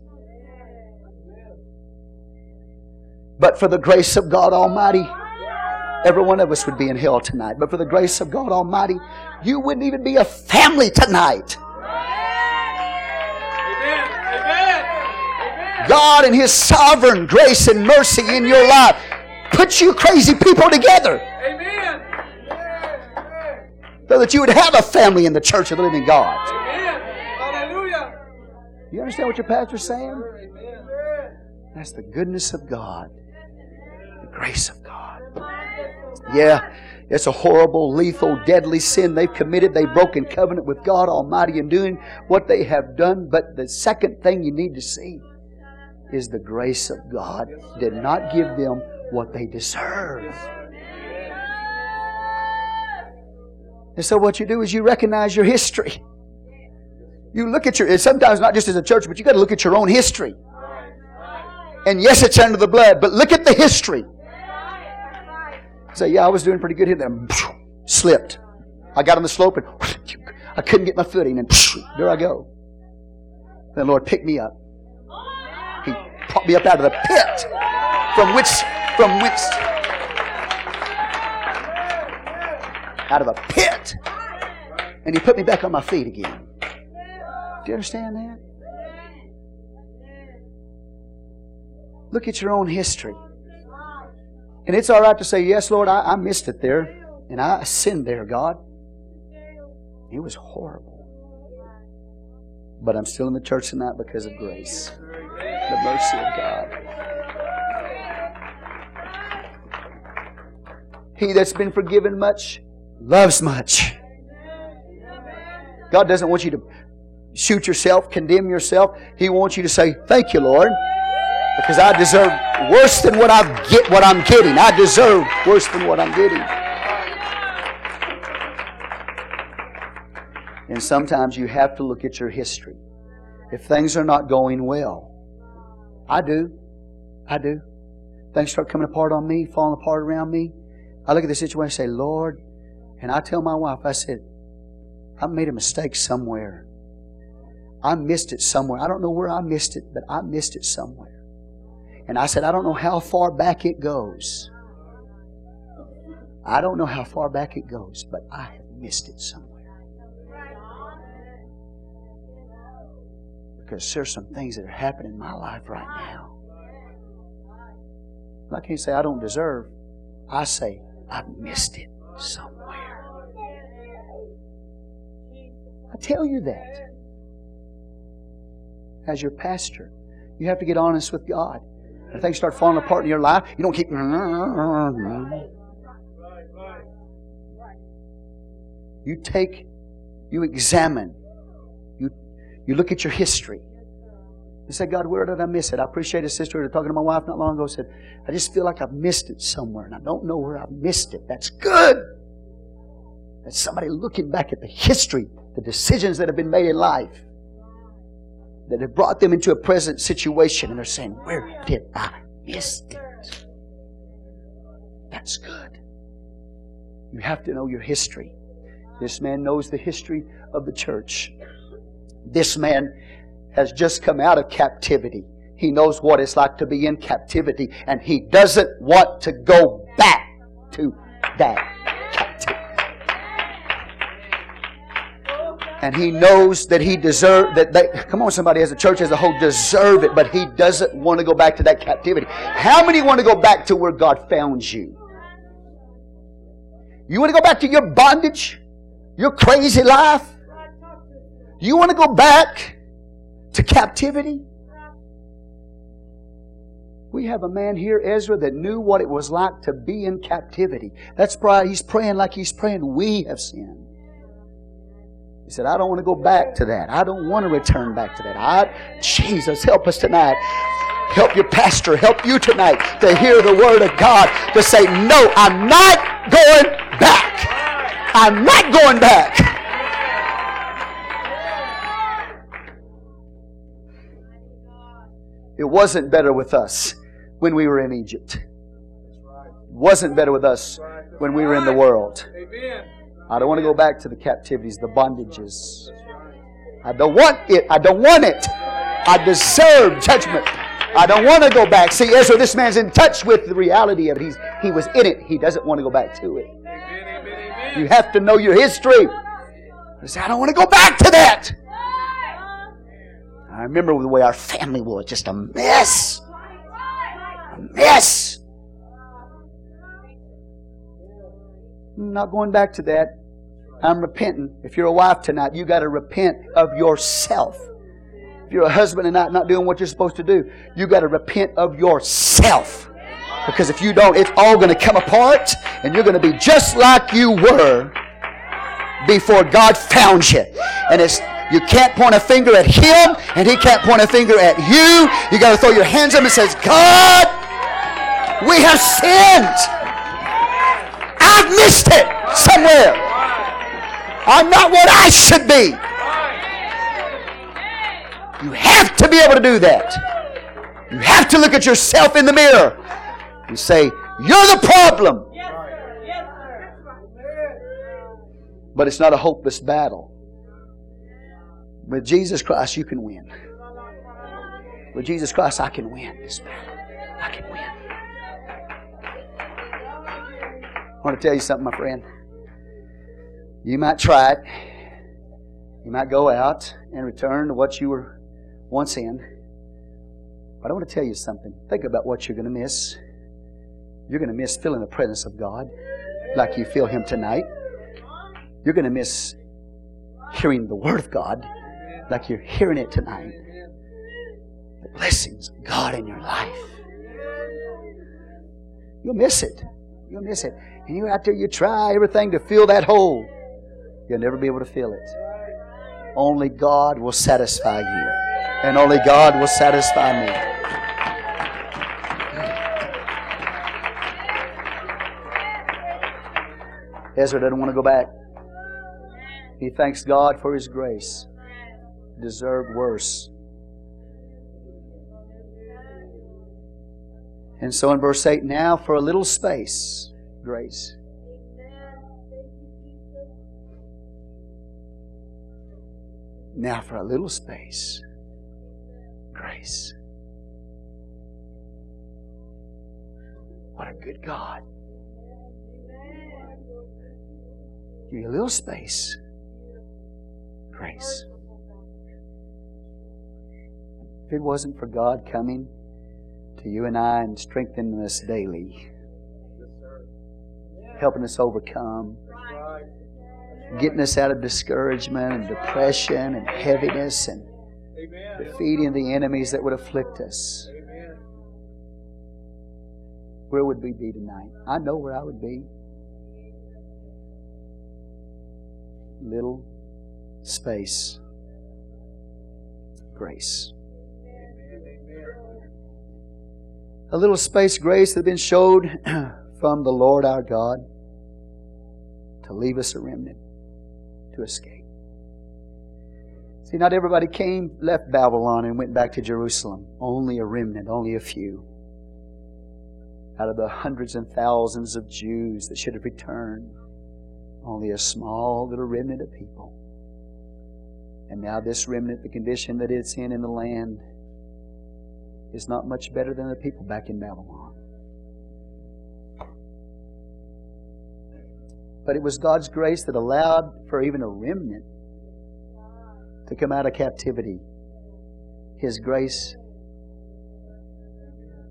But for the grace of God Almighty, every one of us would be in hell tonight. But for the grace of God Almighty, you wouldn't even be a family tonight. Amen. Amen. God and His sovereign grace and mercy in your life put you crazy people together. So that you would have a family in the church of the living God. Amen. Hallelujah. You understand what your pastor's saying? That's the goodness of God. The grace of God. Yeah, it's a horrible, lethal, deadly sin they've committed. They've broken covenant with God Almighty in doing what they have done. But the second thing you need to see is the grace of God did not give them what they deserve. And so what you do is you recognize your history. You look at your, sometimes not just as a church, but you got to look at your own history. And yes, it's under the blood, but look at the history. Say, yeah, I was doing pretty good here, then slipped. I got on the slope and I couldn't get my footing, and there I go. Then the Lord picked me up. He brought me up out of the pit from which out of a pit, and He put me back on my feet again. Do you understand that? Look at your own history. And it's all right to say, yes, Lord, I missed it there, and I sinned there, God. It was horrible. But I'm still in the church tonight because of grace, the mercy of God. He that's been forgiven much loves much. God doesn't want you to shoot yourself, condemn yourself. He wants you to say, thank you, Lord, because I deserve worse than what I'm getting. I deserve worse than what I'm getting. And sometimes you have to look at your history. If things are not going well, I do. Things start coming apart on me, falling apart around me. I look at the situation and say, Lord, and I tell my wife, I said, I made a mistake somewhere. I missed it somewhere. I don't know where I missed it, but I missed it somewhere. And I said, I don't know how far back it goes. I don't know how far back it goes, but I have missed it somewhere. Because there's some things that are happening in my life right now. I can't say I don't deserve. I say, I've missed it somewhere. I tell you that. As your pastor, you have to get honest with God. If things start falling apart in your life, you don't keep... You examine. You look at your history. You say, God, where did I miss it? I appreciate a sister who was talking to my wife not long ago, said, I just feel like I've missed it somewhere, and I don't know where I've missed it. That's good. That's somebody looking back at the history, the decisions that have been made in life, that have brought them into a present situation, and they're saying, where did I miss it? That's good. You have to know your history. This man knows the history of the church. This man has just come out of captivity. He knows what it's like to be in captivity, and he doesn't want to go back to that captivity. And he knows that he deserves that. Come on, somebody, as a church as a whole, deserve it, but he doesn't want to go back to that captivity. How many want to go back to where God found you? You want to go back to your bondage, your crazy life? You want to go back to captivity? We have a man here, Ezra, that knew what it was like to be in captivity. That's why he's praying like he's praying. We have sinned. He said, I don't want to go back to that. I don't want to return back to that. Jesus, help us tonight. Help your pastor, help you tonight to hear the word of God, to say, no, I'm not going back. I'm not going back. It wasn't better with us when we were in Egypt. It wasn't better with us when we were in the world. I don't want to go back to the captivities, the bondages. I don't want it. I don't want it. I deserve judgment. I don't want to go back. See, Ezra, this man's in touch with the reality of it. He was in it. He doesn't want to go back to it. You have to know your history. Say, I don't want to go back to that. I remember the way our family was just a mess. A mess. I'm not going back to that. I'm repenting. If you're a wife tonight, you got to repent of yourself. If you're a husband and not doing what you're supposed to do, you got to repent of yourself. Because if you don't, it's all going to come apart and you're going to be just like you were before God found you. And it's... you can't point a finger at him, and he can't point a finger at you. You got to throw your hands up and say, God, we have sinned. I've missed it somewhere. I'm not what I should be. You have to be able to do that. You have to look at yourself in the mirror and say, you're the problem. But it's not a hopeless battle. With Jesus Christ, you can win. With Jesus Christ, I can win this battle. I can win. I want to tell you something, my friend. You might try it. You might go out and return to what you were once in. But I want to tell you something. Think about what you're going to miss. You're going to miss feeling the presence of God like you feel Him tonight. You're going to miss hearing the Word of God like you're hearing it tonight. The blessings of God in your life. You'll miss it. You'll miss it. And you're out there, you try everything to fill that hole. You'll never be able to fill it. Only God will satisfy you. And only God will satisfy me. Ezra doesn't want to go back. He thanks God for His grace. Deserved worse. And so in verse 8, now for a little space, grace. Now for a little space, grace. What a good God. Give you a little space, grace. If it wasn't for God coming to you and I and strengthening us daily, helping us overcome, getting us out of discouragement and depression and heaviness and defeating the enemies that would afflict us, where would we be tonight? I know where I would be. Little space, grace. A little space, grace that had been showed from the Lord our God to leave us a remnant to escape. See, not everybody came, left Babylon and went back to Jerusalem. Only a remnant, only a few. Out of the hundreds and thousands of Jews that should have returned, only a small little remnant of people. And now this remnant, the condition that it's in the land, is not much better than the people back in Babylon. But it was God's grace that allowed for even a remnant to come out of captivity. His grace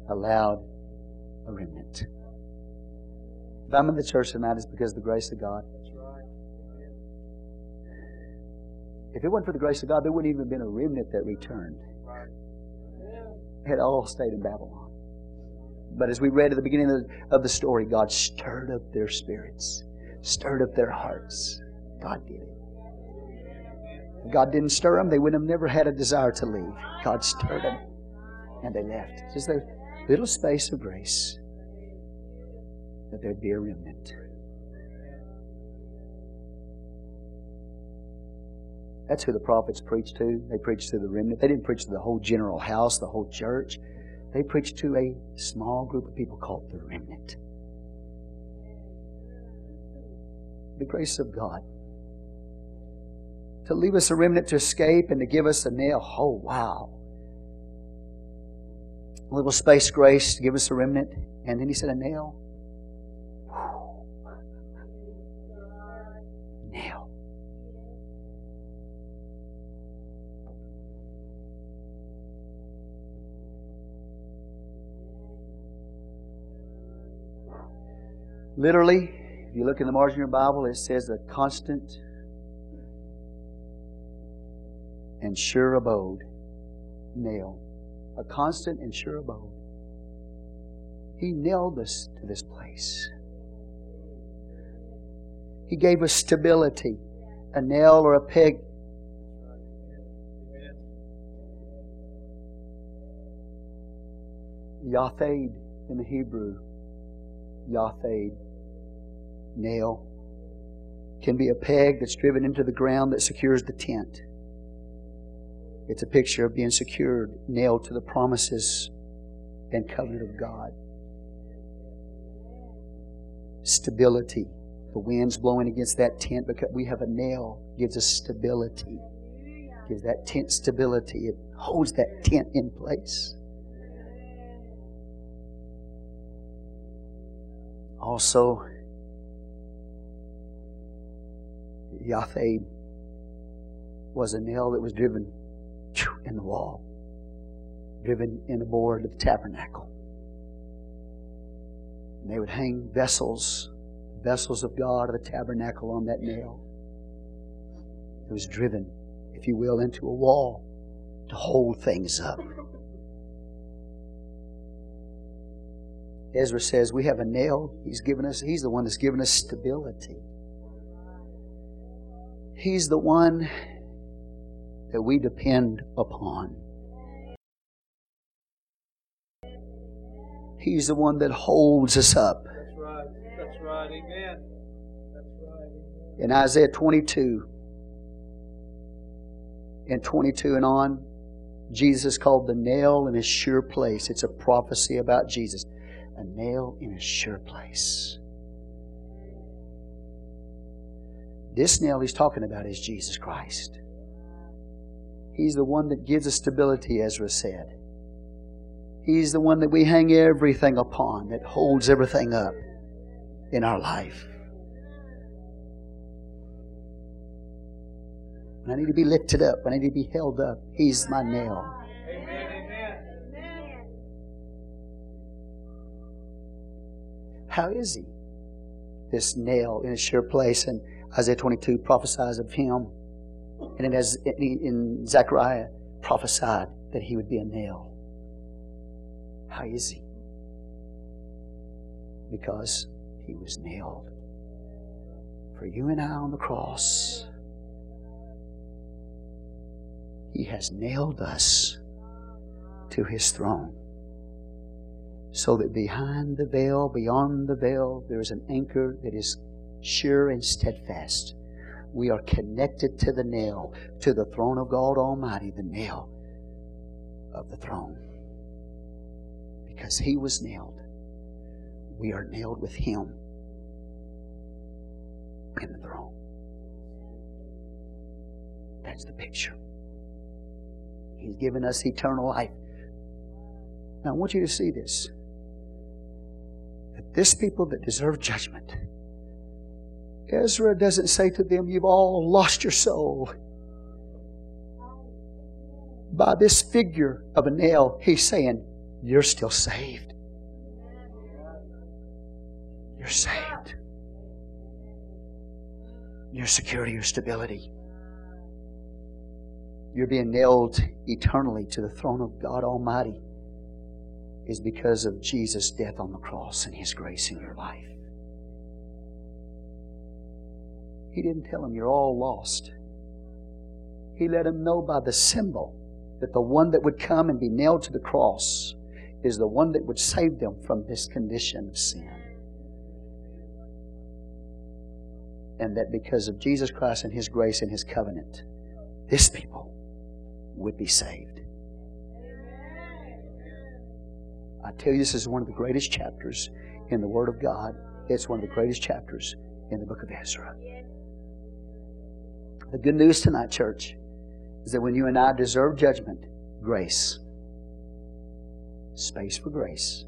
allowed a remnant. If I'm in the church tonight, it's because of the grace of God. If it wasn't for the grace of God, there wouldn't even have been a remnant that returned. Had all stayed in Babylon. But as we read at the beginning of the story, God stirred up their spirits, stirred up their hearts. God did it. If God didn't stir them, they would have never had a desire to leave. God stirred them. and they left. Just that little space of grace that there'd be a remnant. That's who the prophets preached to. They preached to the remnant. They didn't preach to the whole general house, the whole church. They preached to a small group of people called the remnant. The grace of God. To leave us a remnant to escape and to give us a nail. Oh, wow. A little space grace to give us a remnant. And then he said, a nail. Nail. Literally, if you look in the margin of your Bible, it says a constant and sure abode. Nail. A constant and sure abode. He nailed us to this place. He gave us stability. A nail or a peg. Yathed in the Hebrew. Yathed. Nail. Can be a peg that's driven into the ground that secures the tent. It's a picture of being secured, nailed to the promises and covenant of God. Stability. The wind's blowing against that tent because we have a nail. It gives us stability. It gives that tent stability. It holds that tent in place. Also, Yathed was a nail that was driven in the wall, driven in a board of the tabernacle. And they would hang vessels of God of the tabernacle on that nail. It was driven, if you will, into a wall to hold things up. Ezra says, we have a nail. He's the one that's given us stability. He's the one that we depend upon. He's the one that holds us up. That's right. That's right. Amen. That's right. Amen. In Isaiah 22 and 22 and on, Jesus is called the nail in a sure place. It's a prophecy about Jesus. A nail in a sure place. This nail he's talking about is Jesus Christ. He's the one that gives us stability, Ezra said. He's the one that we hang everything upon, that holds everything up in our life. When I need to be lifted up, when I need to be held up, He's my nail. Amen. How is He? This nail in a sure place, and Isaiah 22 prophesies of Him. And in Zechariah prophesied that he would be a nail. How is he? Because he was nailed. For you and I on the cross, he has nailed us to his throne. So that behind the veil, beyond the veil, there is an anchor that is sure and steadfast. We are connected to the nail, to the throne of God Almighty, the nail of the throne. Because He was nailed, we are nailed with Him in the throne. That's the picture. He's given us eternal life. Now I want you to see this. That this people that deserve judgment, Ezra doesn't say to them, you've all lost your soul. By this figure of a nail, he's saying, you're still saved. You're saved. Your security, your stability. You're being nailed eternally to the throne of God Almighty is because of Jesus' death on the cross and His grace in your life. He didn't tell them you're all lost. He let them know by the symbol that the one that would come and be nailed to the cross is the one that would save them from this condition of sin. And that because of Jesus Christ and His grace and His covenant, this people would be saved. I tell you, this is one of the greatest chapters in the Word of God. It's one of the greatest chapters in the book of Ezra. The good news tonight, church, is that when you and I deserve judgment, grace. Space for grace.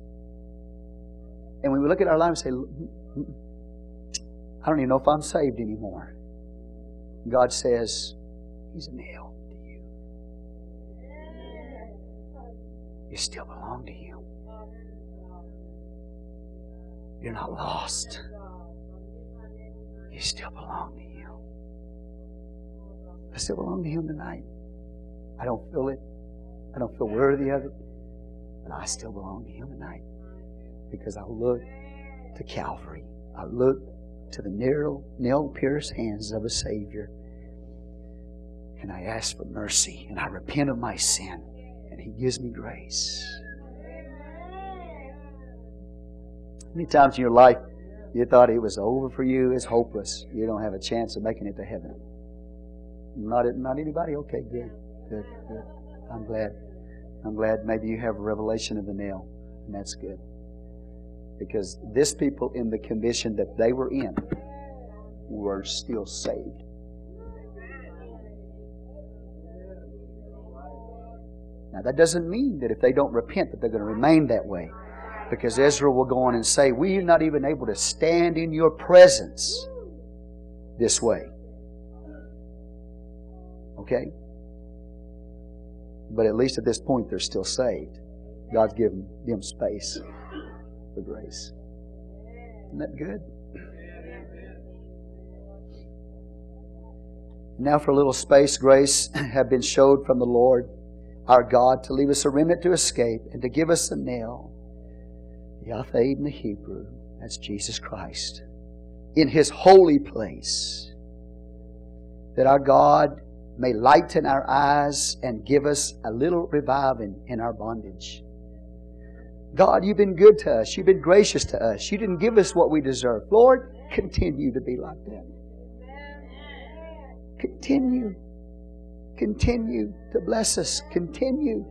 And when we look at our lives and say, I don't even know if I'm saved anymore. God says, He's a nail to you. You still belong to Him. You're not lost. You still belong to Him. I still belong to Him tonight. I don't feel it. I don't feel worthy of it. But I still belong to Him tonight. Because I look to Calvary. I look to the nail-pierced hands of a Savior. And I ask for mercy. And I repent of my sin. And He gives me grace. Many times in your life, you thought it was over for you. It's hopeless. You don't have a chance of making it to heaven. Not anybody? Okay, good. I'm glad maybe you have a revelation of the nail. And that's good. Because this people in the condition that they were in were still saved. Now that doesn't mean that if they don't repent that they're going to remain that way. Because Ezra will go on and say, we are not even able to stand in your presence this way. Okay? But at least at this point they're still saved. God's given them space. Grace. Isn't that good? Now for a little space, grace have been showed from the Lord our God to leave us a remnant to escape and to give us a nail. Yathed in the Hebrew, that's Jesus Christ. In His holy place. That our God may lighten our eyes and give us a little reviving in our bondage. God, You've been good to us. You've been gracious to us. You didn't give us what we deserve. Lord, continue to be like that. Continue. Continue to bless us. Continue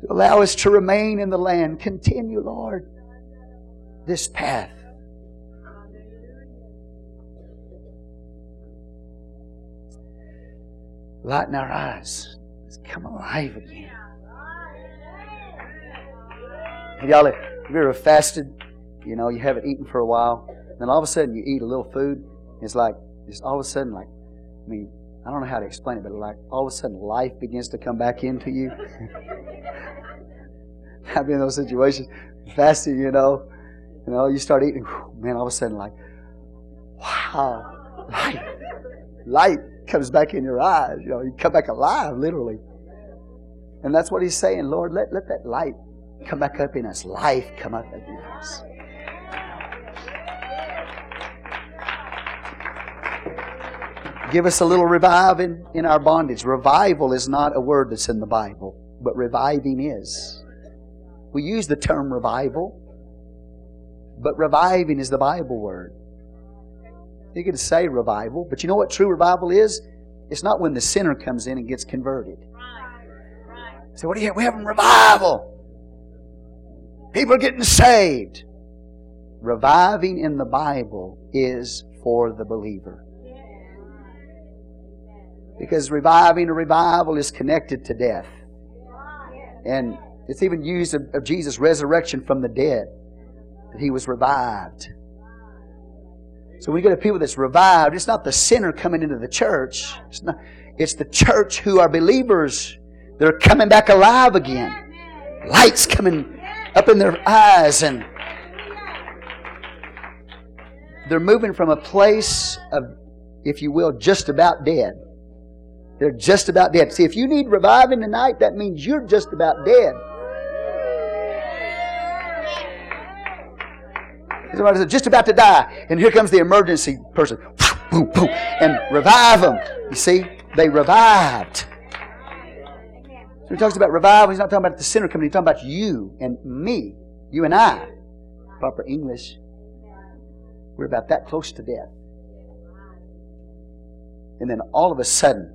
to allow us to remain in the land. Continue, Lord, this path. Lighten our eyes. Let's come alive again. Y'all, if you've ever fasted, you know, you haven't eaten for a while, then all of a sudden you eat a little food, and it's like, just all of a sudden, like, I mean, I don't know how to explain it, but like, all of a sudden life begins to come back into you. I've been in those situations, fasting, you know, you start eating, man, all of a sudden, like, wow, light comes back in your eyes, you know, you come back alive, literally. And that's what He's saying, Lord, let that light come back up in us. Life come up in us. Give us a little reviving in our bondage. Revival is not a word that's in the Bible, but reviving is. We use the term revival, but reviving is the Bible word. You can say revival, but you know what true revival is? It's not when the sinner comes in and gets converted. So what do you have? We're having revival. People are getting saved. Reviving in the Bible is for the believer. Because revival is connected to death. And it's even used of Jesus' resurrection from the dead. That He was revived. So when you go to people that's revived, it's not the sinner coming into the church. It's the church who are believers. They're coming back alive again. Light's coming up in their eyes, and they're moving from a place of, if you will, just about dead. They're just about dead. See, if you need reviving tonight, that means you're just about dead. Somebody's just about to die, and here comes the emergency person, and revive them. You see, they revived. So he talks about revival. He's not talking about the sinner coming. He's talking about you and me. You and I. Proper English. We're about that close to death. And then all of a sudden,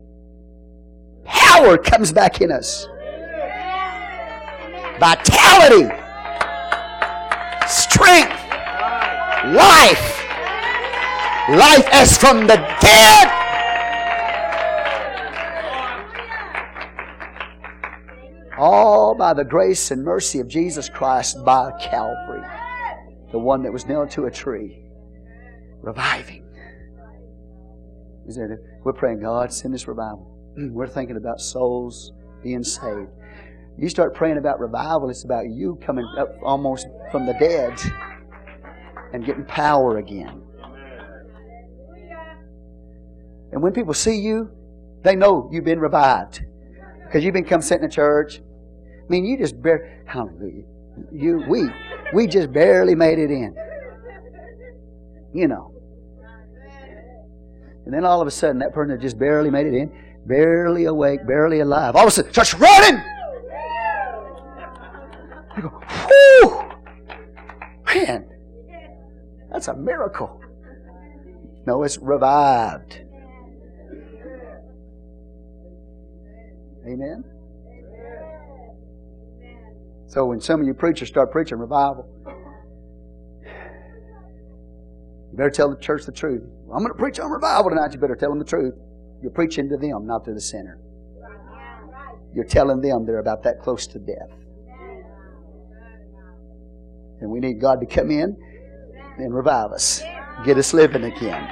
power comes back in us. Vitality. Strength. Life. Life as from the dead. All by the grace and mercy of Jesus Christ by Calvary. The one that was nailed to a tree. Reviving. We're praying, God, send this revival. We're thinking about souls being saved. You start praying about revival, it's about you coming up almost from the dead and getting power again. And when people see you, they know you've been revived. Because you've been come sitting in church. I mean, you just barely... Hallelujah. We just barely made it in. You know. And then all of a sudden, that person that just barely made it in, barely awake, barely alive, all of a sudden starts running. I go, whew! Man, that's a miracle. No, it's revived. Amen? So when some of you preachers start preaching revival, you better tell the church the truth. I'm going to preach on revival tonight. You better tell them the truth. You're preaching to them, not to the sinner. You're telling them they're about that close to death. And we need God to come in and revive us. Get us living again.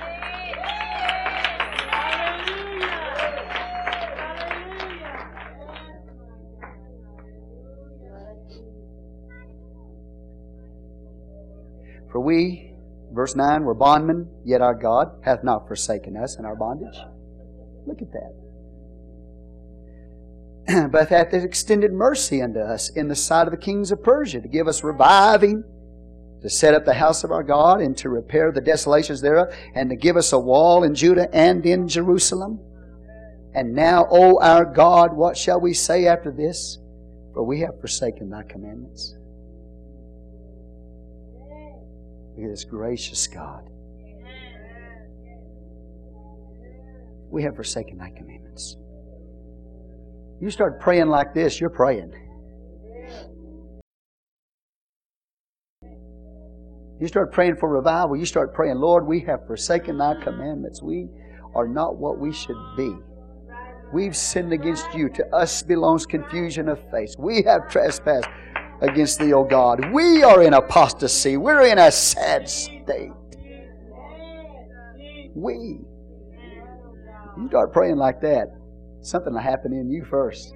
For we... Verse 9, we're bondmen, yet our God hath not forsaken us in our bondage. Look at that. But hath extended mercy unto us in the sight of the kings of Persia, to give us reviving, to set up the house of our God, and to repair the desolations thereof, and to give us a wall in Judah and in Jerusalem. And now, O our God, what shall we say after this? For we have forsaken thy commandments. Look at this gracious God. We have forsaken thy commandments. You start praying like this, you're praying. You start praying for revival, you start praying, Lord, we have forsaken thy commandments. We are not what we should be. We've sinned against you. To us belongs confusion of face. We have trespassed against thee, O God. We are in apostasy. We're in a sad state. We. You start praying like that, something will happen in you first.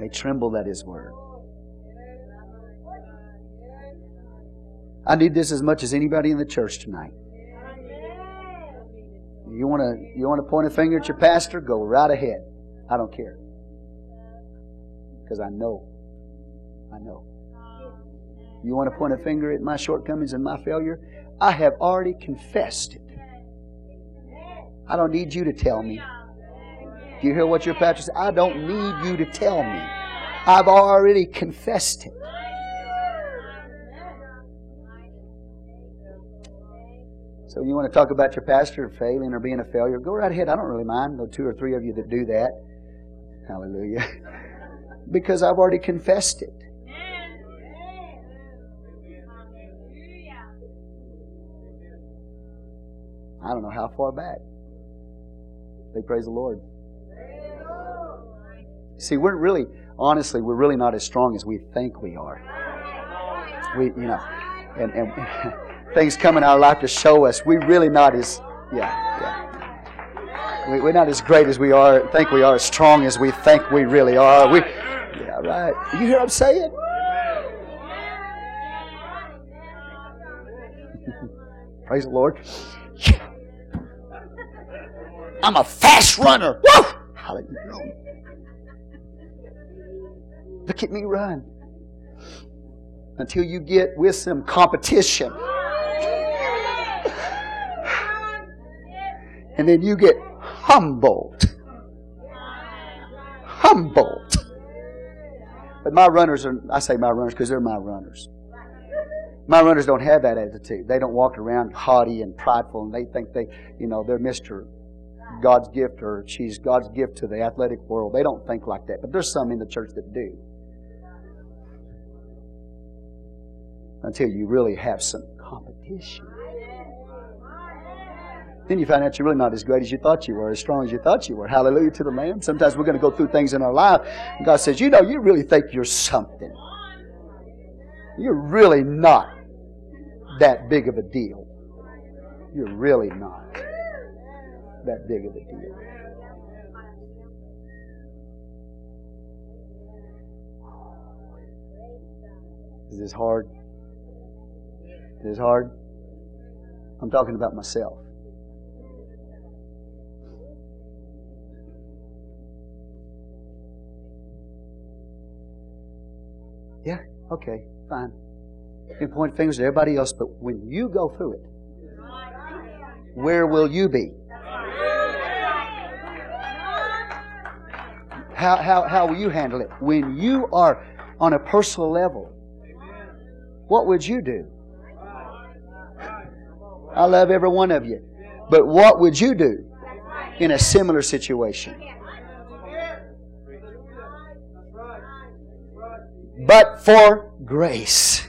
They tremble at His Word. I need this as much as anybody in the church tonight. You want to point a finger at your pastor? Go right ahead. I don't care. Because I know. You want to point a finger at my shortcomings and my failure? I have already confessed it. I don't need you to tell me. Do you hear what your pastor said? I don't need you to tell me. I've already confessed it. So you want to talk about your pastor failing or being a failure? Go right ahead. I don't really mind. There are two or three of you that do that. Hallelujah. Because I've already confessed it. I don't know how far back. They praise the Lord. See, we're really not as strong as we think we are. Things come in our life to show us we're really not as we're not as great as we are. Think we are as strong as we think we really are. You hear what I'm saying? Praise the Lord. Yeah. I'm a fast runner. Woo! Hallelujah! Look at me run. Until you get with some competition. And then you get humbled. Humbled. But my runners are, I say my runners because they're my runners. My runners don't have that attitude. They don't walk around haughty and prideful and they think they, you know, they're Mr. God's gift or she's God's gift to the athletic world. They don't think like that. But there's some in the church that do. Until you really have some competition. Then you find out you're really not as great as you thought you were, as strong as you thought you were. Hallelujah to the Lamb. Sometimes we're going to go through things in our life. And God says, you know, you really think you're something. You're really not that big of a deal. You're really not that big of a deal. Is this hard? Is this hard? I'm talking about myself. Yeah, okay, fine. You can point fingers at everybody else, but when you go through it, where will you be? How will you handle it? When you are on a personal level, what would you do? I love every one of you. But what would you do in a similar situation? But for grace.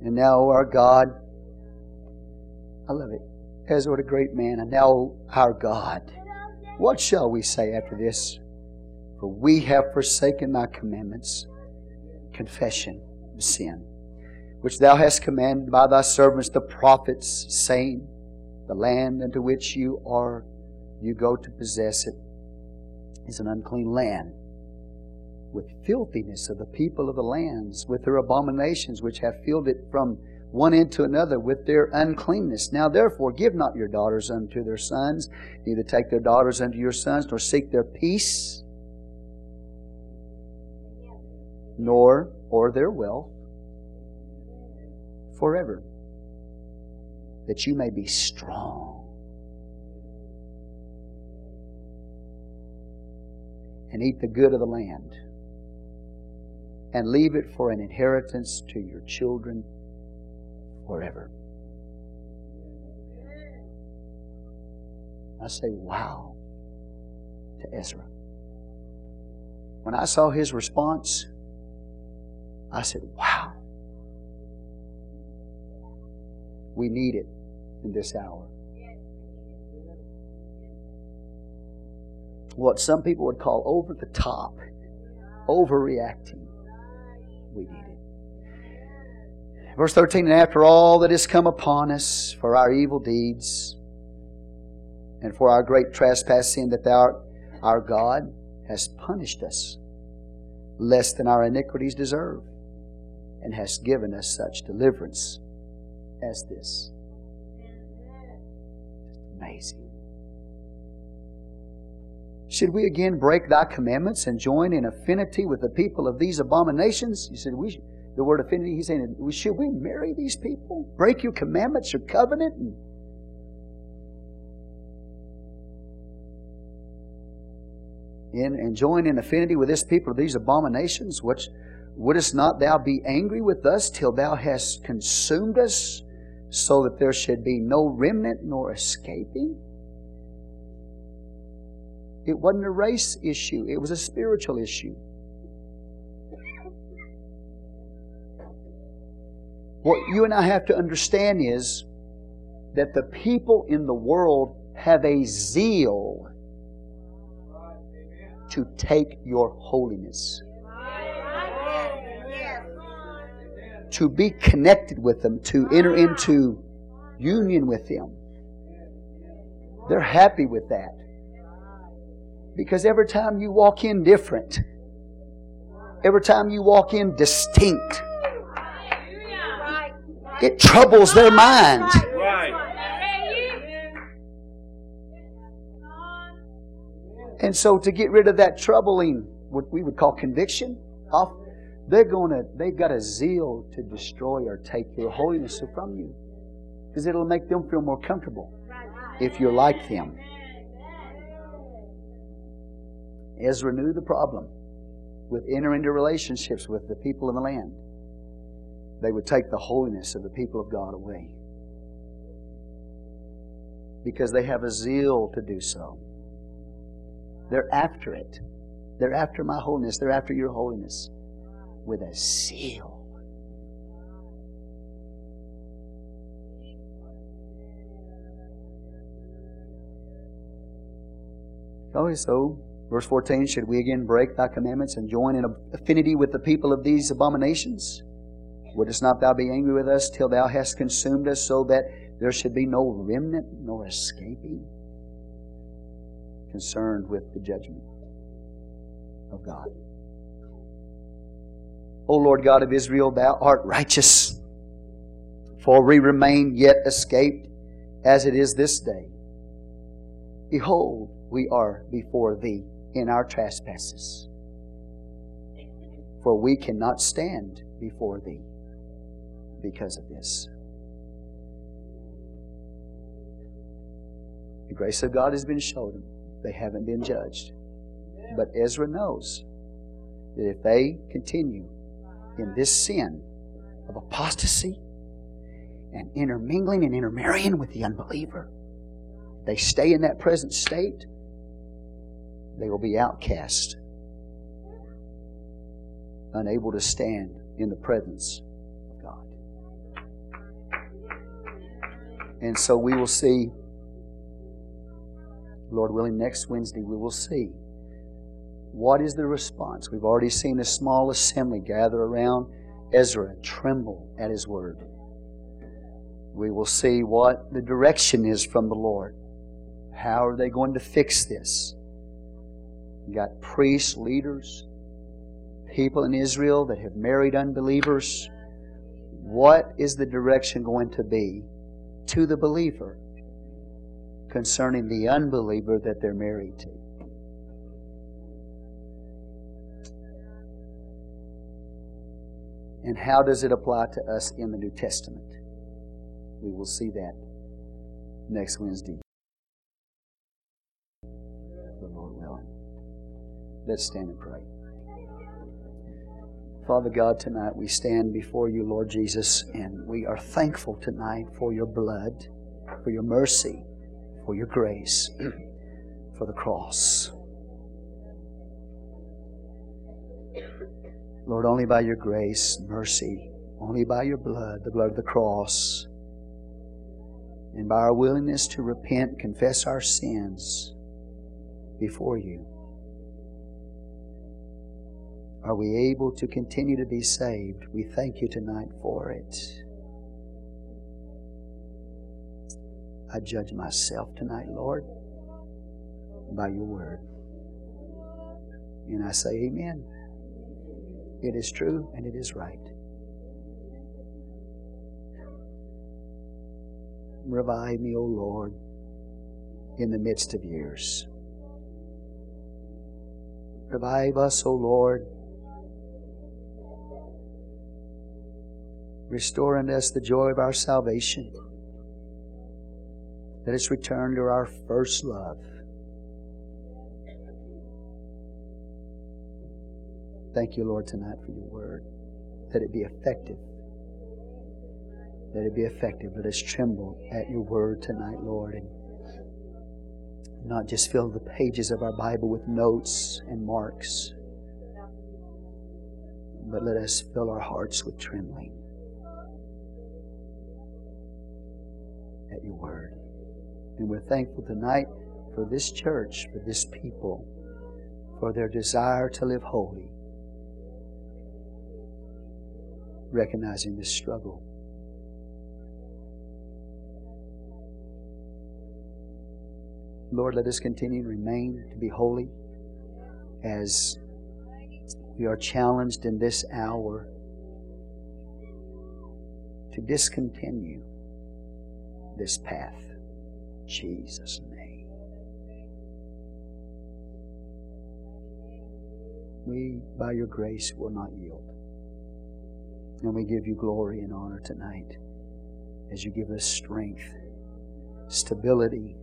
And now, O our God, I love it. Ezra, what a great man. And now, our God, what shall we say after this? For we have forsaken thy commandments, confession of sin, which thou hast commanded by thy servants the prophets, saying, the land unto which you go to possess it, is an unclean land, with filthiness of the people of the lands, with their abominations which have filled it from one end to another, with their uncleanness. Now therefore give not your daughters unto their sons, neither take their daughters unto your sons, nor seek their peace, nor or their wealth, forever, that you may be strong and eat the good of the land and leave it for an inheritance to your children forever. I say wow to Ezra. When I saw his response, I said, wow. We need it in this hour. What some people would call over the top, overreacting, we need it. Verse 13, and after all that has come upon us for our evil deeds and for our great trespassing, that thou art our God hast punished us less than our iniquities deserve, and hast given us such deliverance as this. Amazing. Should we again break thy commandments and join in affinity with the people of these abominations? He said, the word affinity, he's saying, should we marry these people? Break your commandments, your covenant? And join in affinity with this people of these abominations? Which, wouldest not thou be angry with us till thou hast consumed us, so that there should be no remnant nor escaping? It wasn't a race issue. It was a spiritual issue. What you and I have to understand is that the people in the world have a zeal to take your holiness. To be connected with them, to enter into union with them. They're happy with that. Because every time you walk in different, every time you walk in distinct, it troubles their mind. And so to get rid of that troubling what we would call conviction off, they've got a zeal to destroy or take your holiness from you, because it'll make them feel more comfortable if you're like them. Ezra knew the problem with entering into relationships with the people of the land. They would take the holiness of the people of God away because they have a zeal to do so. They're after it. They're after my holiness. They're after your holiness with a zeal. Okay, so verse 14, should we again break thy commandments and join in affinity with the people of these abominations? Wouldest not thou be angry with us till thou hast consumed us, so that there should be no remnant nor escaping? Concerned with the judgment of God. O Lord God of Israel, thou art righteous, for we remain yet escaped as it is this day. Behold, we are before thee in our trespasses, for we cannot stand before thee because of this. The grace of God has been shown them. They haven't been judged. But Ezra knows that if they continue in this sin of apostasy and intermingling and intermarrying with the unbeliever, they stay in that present state, they will be outcast, unable to stand in the presence of God. And so we will see, Lord willing, next Wednesday we will see what is the response. We've already seen a small assembly gather around Ezra and tremble at his word. We will see what the direction is from the Lord. How are they going to fix this? You've got priests, leaders, people in Israel that have married unbelievers. What is the direction going to be to the believer concerning the unbeliever that they're married to? And how does it apply to us in the New Testament? We will see that next Wednesday. The Lord willing. Let's stand and pray. Father God, tonight we stand before you, Lord Jesus, and we are thankful tonight for your blood, for your mercy, for your grace, for the cross. Lord, only by your grace, mercy, only by your blood, the blood of the cross, and by our willingness to repent, confess our sins before you, are we able to continue to be saved. We thank you tonight for it. I judge myself tonight, Lord, by your word. And I say amen. It is true and it is right. Revive me, O Lord, in the midst of years. Revive us, O Lord. Restore unto us the joy of our salvation. Let us return to our first love. Thank you, Lord, tonight for your word. Let it be effective. Let it be effective. Let us tremble at your word tonight, Lord, and not just fill the pages of our Bible with notes and marks, but let us fill our hearts with trembling at your word. And we're thankful tonight for this church, for this people, for their desire to live holy, recognizing this struggle. Lord, let us continue to remain to be holy as we are challenged in this hour to discontinue this path. In Jesus' name. we, by your grace, will not yield. And we give you glory and honor tonight as you give us strength, stability,